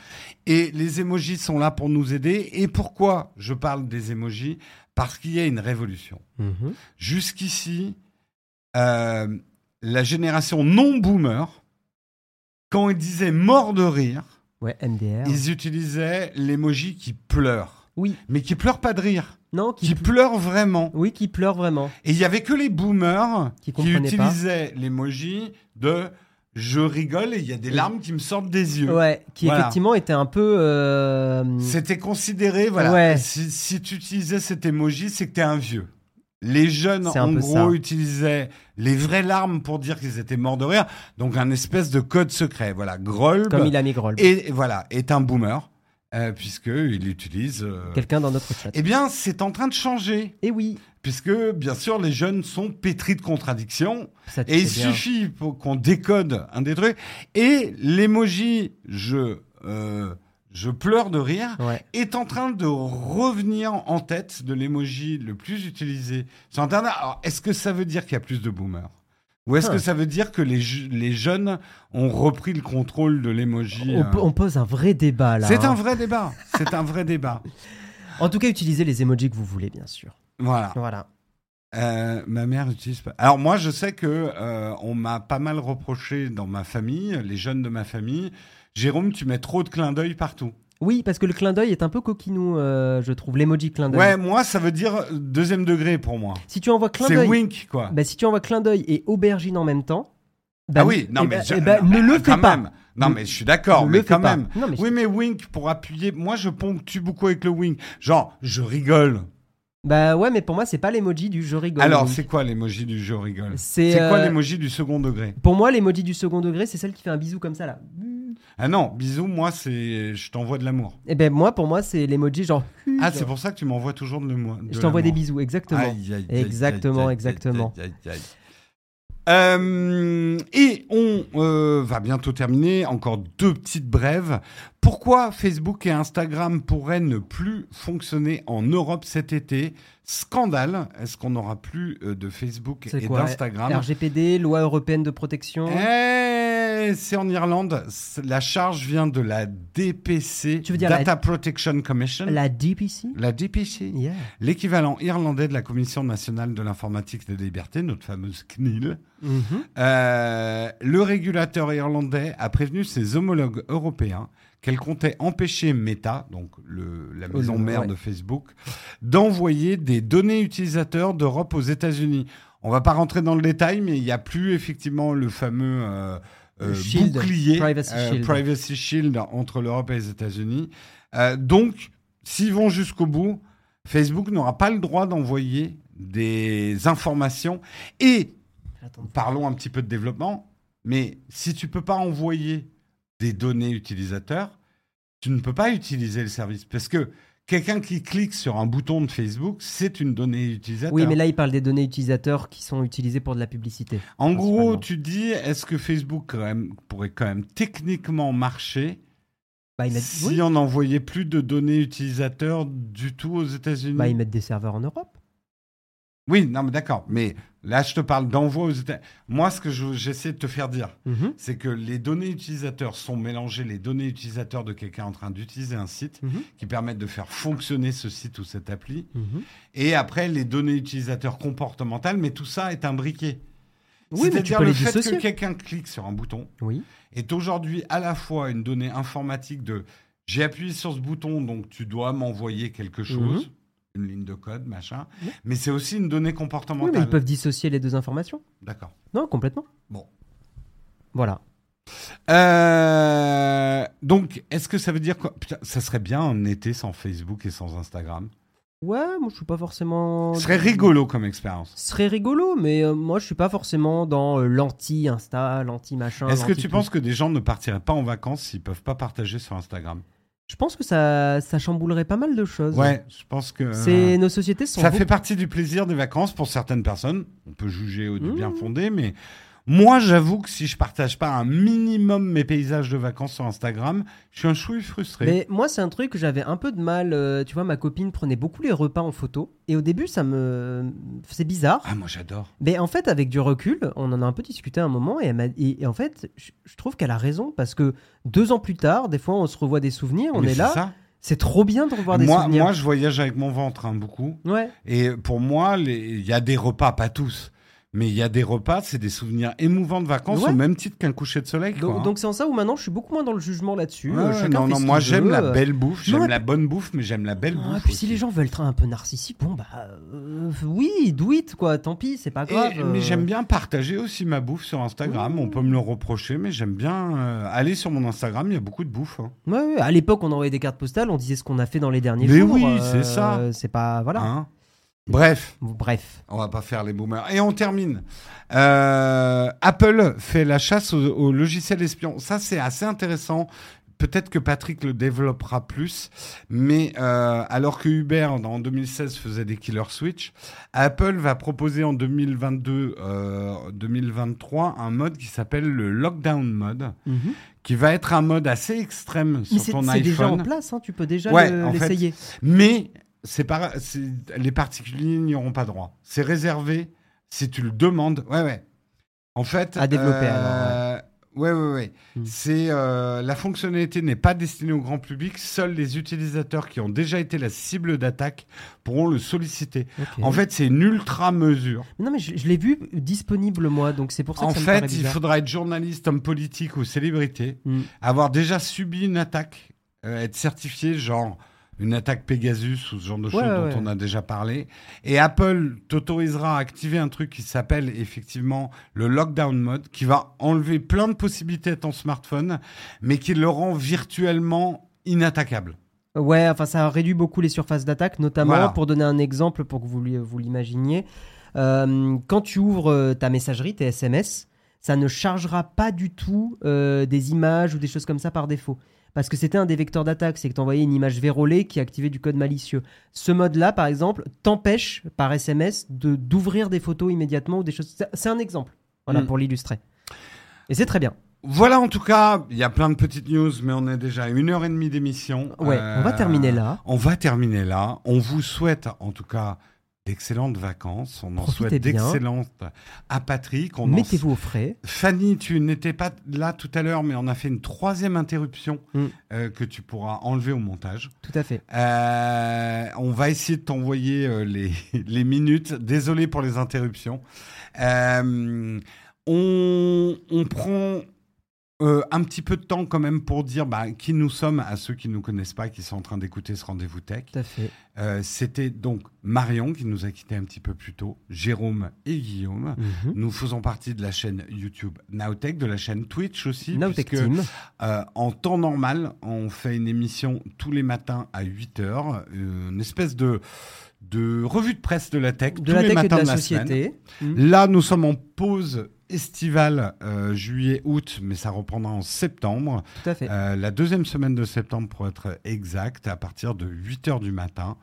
Et les émojis sont là pour nous aider. Et pourquoi je parle des émojis ? Parce qu'il y a une révolution. Mmh. Jusqu'ici, euh, la génération non-boomer, quand ils disaient « mort de rire ouais, », ils utilisaient l'émoji qui pleure. Oui. Mais qui pleure pas de rire. Non, qui, qui ple... pleure vraiment. Oui, qui pleure vraiment. Et il n'y avait que les boomers qui, qui utilisaient l'émoji de « je rigole » et il y a des larmes qui me sortent des yeux. Ouais, qui voilà. effectivement était un peu... Euh... C'était considéré, voilà. Ouais. Si, si tu utilisais cet émoji, c'est que t'es un vieux. Les jeunes, en gros, ça. utilisaient les vraies larmes pour dire qu'ils étaient morts de rire. Donc, un espèce de code secret. Voilà, Grolb. Comme il a mis Grolb. Et voilà, est un boomer, euh, puisqu'il utilise. Euh... Quelqu'un dans notre chat. Eh bien, c'est en train de changer. Eh oui. Puisque, bien sûr, les jeunes sont pétris de contradictions. Ça et il bien. suffit pour qu'on décode un des trucs. Et l'emoji, je. Euh... Je pleure de rire, ouais. est en train de revenir en tête de l'emoji le plus utilisé sur Internet. Alors, est-ce que ça veut dire qu'il y a plus de boomers ? Ou est-ce ah. que ça veut dire que les, les jeunes ont repris le contrôle de l'emoji ? On, euh... on pose un vrai débat, là. C'est hein. un vrai débat. C'est un vrai débat. En tout cas, utilisez les emojis que vous voulez, bien sûr. Voilà. Voilà. Euh, ma mère utilise pas. Alors moi, je sais que euh, on m'a pas mal reproché dans ma famille, les jeunes de ma famille. Jérôme, tu mets trop de clins d'œil partout. Oui, parce que le clin d'œil est un peu coquinou, euh, je trouve, l'emoji clin d'œil. Ouais, moi, ça veut dire deuxième degré pour moi. Si tu envoies clin d'œil... C'est wink, quoi. Bah, si tu envoies clin d'œil et aubergine en même temps... Bah, ah oui, non, mais... Bah, je, bah, non, ne le fais pas. Même. Non, mais je suis d'accord, mais quand même. Non, mais je... Oui, mais wink, pour appuyer... Moi, je ponctue beaucoup avec le wink. Genre, je rigole. Bah ouais, mais pour moi, c'est pas l'emoji du je rigole. Alors, donc. C'est quoi l'emoji du je rigole ? C'est, c'est euh... quoi l'emoji du second degré ? Pour moi, l'emoji du second degré, c'est celle qui fait un bisou comme ça, là. Ah non, bisous, moi, c'est je t'envoie de l'amour. Eh ben moi, pour moi, c'est l'emoji genre... Ah, genre... c'est pour ça que tu m'envoies toujours de, mo- de je l'amour. Je t'envoie des bisous, exactement. Aïe, aïe, aïe, exactement, aïe, exactement. Aïe, aïe, aïe. Euh, et on euh, va bientôt terminer. Encore deux petites brèves. Pourquoi Facebook et Instagram pourraient ne plus fonctionner en Europe cet été ? Scandale. Est-ce qu'on n'aura plus de Facebook c'est et quoi, d'Instagram ? R G P D, loi européenne de protection. Et c'est en Irlande. La charge vient de la D P C, tu veux dire Data la... Protection Commission. La D P C ? La D P C, yeah. L'équivalent irlandais de la Commission nationale de l'informatique et des libertés, notre fameuse C N I L. Mmh. Euh, le régulateur irlandais a prévenu ses homologues européens qu'elle comptait empêcher Meta, donc le, la maison oh, mère ouais. de Facebook, d'envoyer des données utilisateurs d'Europe aux États-Unis. On ne va pas rentrer dans le détail, mais il n'y a plus effectivement le fameux euh, le euh, shield, bouclier privacy, euh, shield. privacy shield entre l'Europe et les États-Unis. Euh, donc, s'ils vont jusqu'au bout, Facebook n'aura pas le droit d'envoyer des informations. Et, Attends. parlons un petit peu de développement, mais si tu ne peux pas envoyer des données utilisateurs, tu ne peux pas utiliser le service. Parce que quelqu'un qui clique sur un bouton de Facebook, c'est une donnée utilisateur. Oui, mais là, il parle des données utilisateurs qui sont utilisées pour de la publicité. En gros, tu dis, est-ce que Facebook quand même, pourrait quand même techniquement marcher bah, il met... si oui. on n'envoyait plus de données utilisateurs du tout aux États-Unis ? Bah, ils mettent des serveurs en Europe. Oui, non, mais d'accord. Mais là, je te parle d'envoi aux États-Unis. Moi, ce que je, j'essaie de te faire dire, mm-hmm. c'est que les données utilisateurs sont mélangées, les données utilisateurs de quelqu'un en train d'utiliser un site mm-hmm. qui permettent de faire fonctionner ce site ou cette appli. Mm-hmm. Et après, les données utilisateurs comportementales, mais tout ça est imbriqué. Oui, c'est-à-dire le fait dissocier. que quelqu'un clique sur un bouton oui. est aujourd'hui à la fois une donnée informatique de « j'ai appuyé sur ce bouton, donc tu dois m'envoyer quelque chose mm-hmm. ». Une ligne de code, machin. Oui. Mais c'est aussi une donnée comportementale. Oui, mais ils peuvent dissocier les deux informations. D'accord. Non, complètement. Bon. Voilà. Euh, donc, est-ce que ça veut dire quoi ? Putain, ça serait bien un été sans Facebook et sans Instagram. Ouais, moi, je suis pas forcément... Ce serait rigolo comme expérience. Ce serait rigolo, mais euh, moi, je suis pas forcément dans euh, l'anti-Insta, l'anti-machin. Est-ce que tu penses que des gens ne partiraient pas en vacances s'ils peuvent pas partager sur Instagram ? Je pense que ça, ça chamboulerait pas mal de choses. Ouais, je pense que... C'est, nos sociétés sont... Ça beaucoup... fait partie du plaisir des vacances pour certaines personnes. On peut juger au du mmh. bien fondé, mais moi, j'avoue que si je partage pas un minimum mes paysages de vacances sur Instagram, je suis un chouille frustré. Mais moi, c'est un truc que j'avais un peu de mal. Euh, tu vois, ma copine prenait beaucoup les repas en photo. Et au début, ça me... C'est bizarre. Ah, moi, j'adore. Mais en fait, avec du recul, on en a un peu discuté à un moment. Et, elle m'a... et, et en fait, je, je trouve qu'elle a raison. Parce que deux ans plus tard, des fois, on se revoit des souvenirs. On Mais est c'est là. Ça. C'est trop bien de revoir des moi, souvenirs. Moi, je voyage avec mon ventre, hein, beaucoup. Ouais. Et pour moi, il les... y a des repas, pas tous. Mais il y a des repas, c'est des souvenirs émouvants de vacances ouais. au même titre qu'un coucher de soleil. Quoi, donc, hein. donc c'est en ça où maintenant je suis beaucoup moins dans le jugement là-dessus. Ouais, Chacun non, non, moi j'aime veut. la belle bouffe, j'aime non, la p... bonne bouffe, mais j'aime la belle ah, bouffe. Et puis aussi. Si les gens veulent être un peu narcissiques, bon bah euh, oui, do it quoi, tant pis, c'est pas grave. Et, euh... Mais j'aime bien partager aussi ma bouffe sur Instagram, mmh. on peut me le reprocher, mais j'aime bien euh, aller sur mon Instagram, il y a beaucoup de bouffe. Hein. Ouais, ouais, à l'époque on envoyait des cartes postales, on disait ce qu'on a fait dans les derniers mais jours. Mais oui, euh, c'est ça. C'est pas, voilà. Hein Bref. Bref. On va pas faire les boomers. Et on termine. Euh, Apple fait la chasse aux, aux logiciels espions. Ça, c'est assez intéressant. Peut-être que Patrick le développera plus, mais euh, alors que Uber, en deux mille seize, faisait des killer switch, Apple va proposer en deux mille vingt-deux, euh, deux mille vingt-trois, un mode qui s'appelle le lockdown mode, mm-hmm. qui va être un mode assez extrême sur ton iPhone. Mais c'est déjà en place, hein, tu peux déjà ouais, le, l'essayer. Fait, mais c'est pas, c'est, les particuliers n'y auront pas droit. C'est réservé, si tu le demandes. Ouais, ouais. En fait... À développer, euh, alors... Ouais. Oui, oui, oui. Mmh. C'est, euh, la fonctionnalité n'est pas destinée au grand public. Seuls les utilisateurs qui ont déjà été la cible d'attaque pourront le solliciter. Okay. En fait, c'est une ultra-mesure. Non, mais je, je l'ai vu disponible, moi, donc c'est pour ça que en ça fait, me paraît bizarre. En fait, il faudra être journaliste, homme politique ou célébrité, mmh. avoir déjà subi une attaque, euh, être certifié, genre une attaque Pegasus ou ce genre de choses ouais, dont ouais. on a déjà parlé. Et Apple t'autorisera à activer un truc qui s'appelle effectivement le lockdown mode, qui va enlever plein de possibilités à ton smartphone, mais qui le rend virtuellement inattaquable. Ouais, enfin ça réduit beaucoup les surfaces d'attaque, notamment voilà. pour donner un exemple pour que vous, vous l'imaginiez. Euh, quand tu ouvres ta messagerie, tes S M S, ça ne chargera pas du tout euh, des images ou des choses comme ça par défaut. Parce que c'était un des vecteurs d'attaque, c'est que t'envoyais une image vérolée qui activait du code malicieux. Ce mode-là, par exemple, t'empêche par S M S de, d'ouvrir des photos immédiatement ou des choses. C'est un exemple, voilà, mmh. pour l'illustrer. Et c'est très bien. Voilà, en tout cas, il y a plein de petites news, mais on est déjà à une heure et demie d'émission. Ouais, euh, on va terminer là. On va terminer là. On vous souhaite, en tout cas, d'excellentes vacances. On en Profitez souhaite bien. D'excellentes à Patrick. On Mettez-vous en... au frais. Fanny, tu n'étais pas là tout à l'heure, mais on a fait une troisième interruption mm. euh, que tu pourras enlever au montage. Tout à fait. Euh, on va essayer de t'envoyer euh, les, les minutes. Désolé pour les interruptions. Euh, on, on prend... Euh, un petit peu de temps quand même pour dire bah, qui nous sommes à ceux qui ne nous connaissent pas, qui sont en train d'écouter ce rendez-vous tech. Tout à fait. Euh, c'était donc Marion qui nous a quittés un petit peu plus tôt, Jérôme et Guillaume. Mm-hmm. Nous faisons partie de la chaîne YouTube Naotech, de la chaîne Twitch aussi. Naotech puisque, Team. Euh, en temps normal, on fait une émission tous les matins à huit heures, une espèce de... de revue de presse de la tech, de tous la les tech matins et de la, de la société. Semaine. Mmh. Là, nous sommes en pause estivale euh, juillet-août, mais ça reprendra en septembre. Tout à fait. Euh, la deuxième semaine de septembre, pour être exact, à partir de huit heures du matin.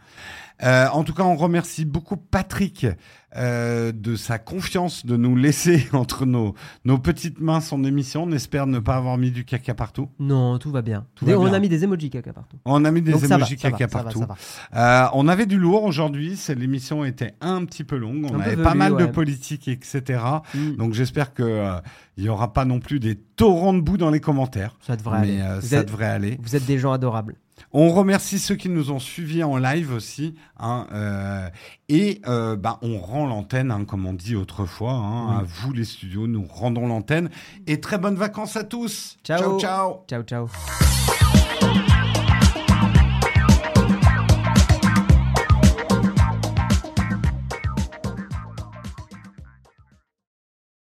Euh, en tout cas, on remercie beaucoup Patrick euh, de sa confiance, de nous laisser entre nos, nos petites mains son émission. On espère ne pas avoir mis du caca partout. Non, tout va bien. Tout va on bien. a mis des emojis caca partout. On a mis des Donc, emojis va, caca va, partout. Ça va, ça va. Euh, on avait du lourd aujourd'hui. Aujourd'hui, l'émission était un petit peu longue. On un avait pas velu, mal ouais. de politique, et cetera. Mm. Donc, j'espère qu'il euh, n'y aura pas non plus des torrents de boue dans les commentaires. Ça devrait mais, aller. Euh, ça êtes, devrait aller. Vous êtes des gens adorables. On remercie ceux qui nous ont suivis en live aussi. Hein, euh, et euh, bah, on rend l'antenne, hein, comme on dit autrefois. Hein, mm. à vous, les studios, nous rendons l'antenne. Et très bonnes vacances à tous. Ciao, ciao. Ciao, ciao. ciao.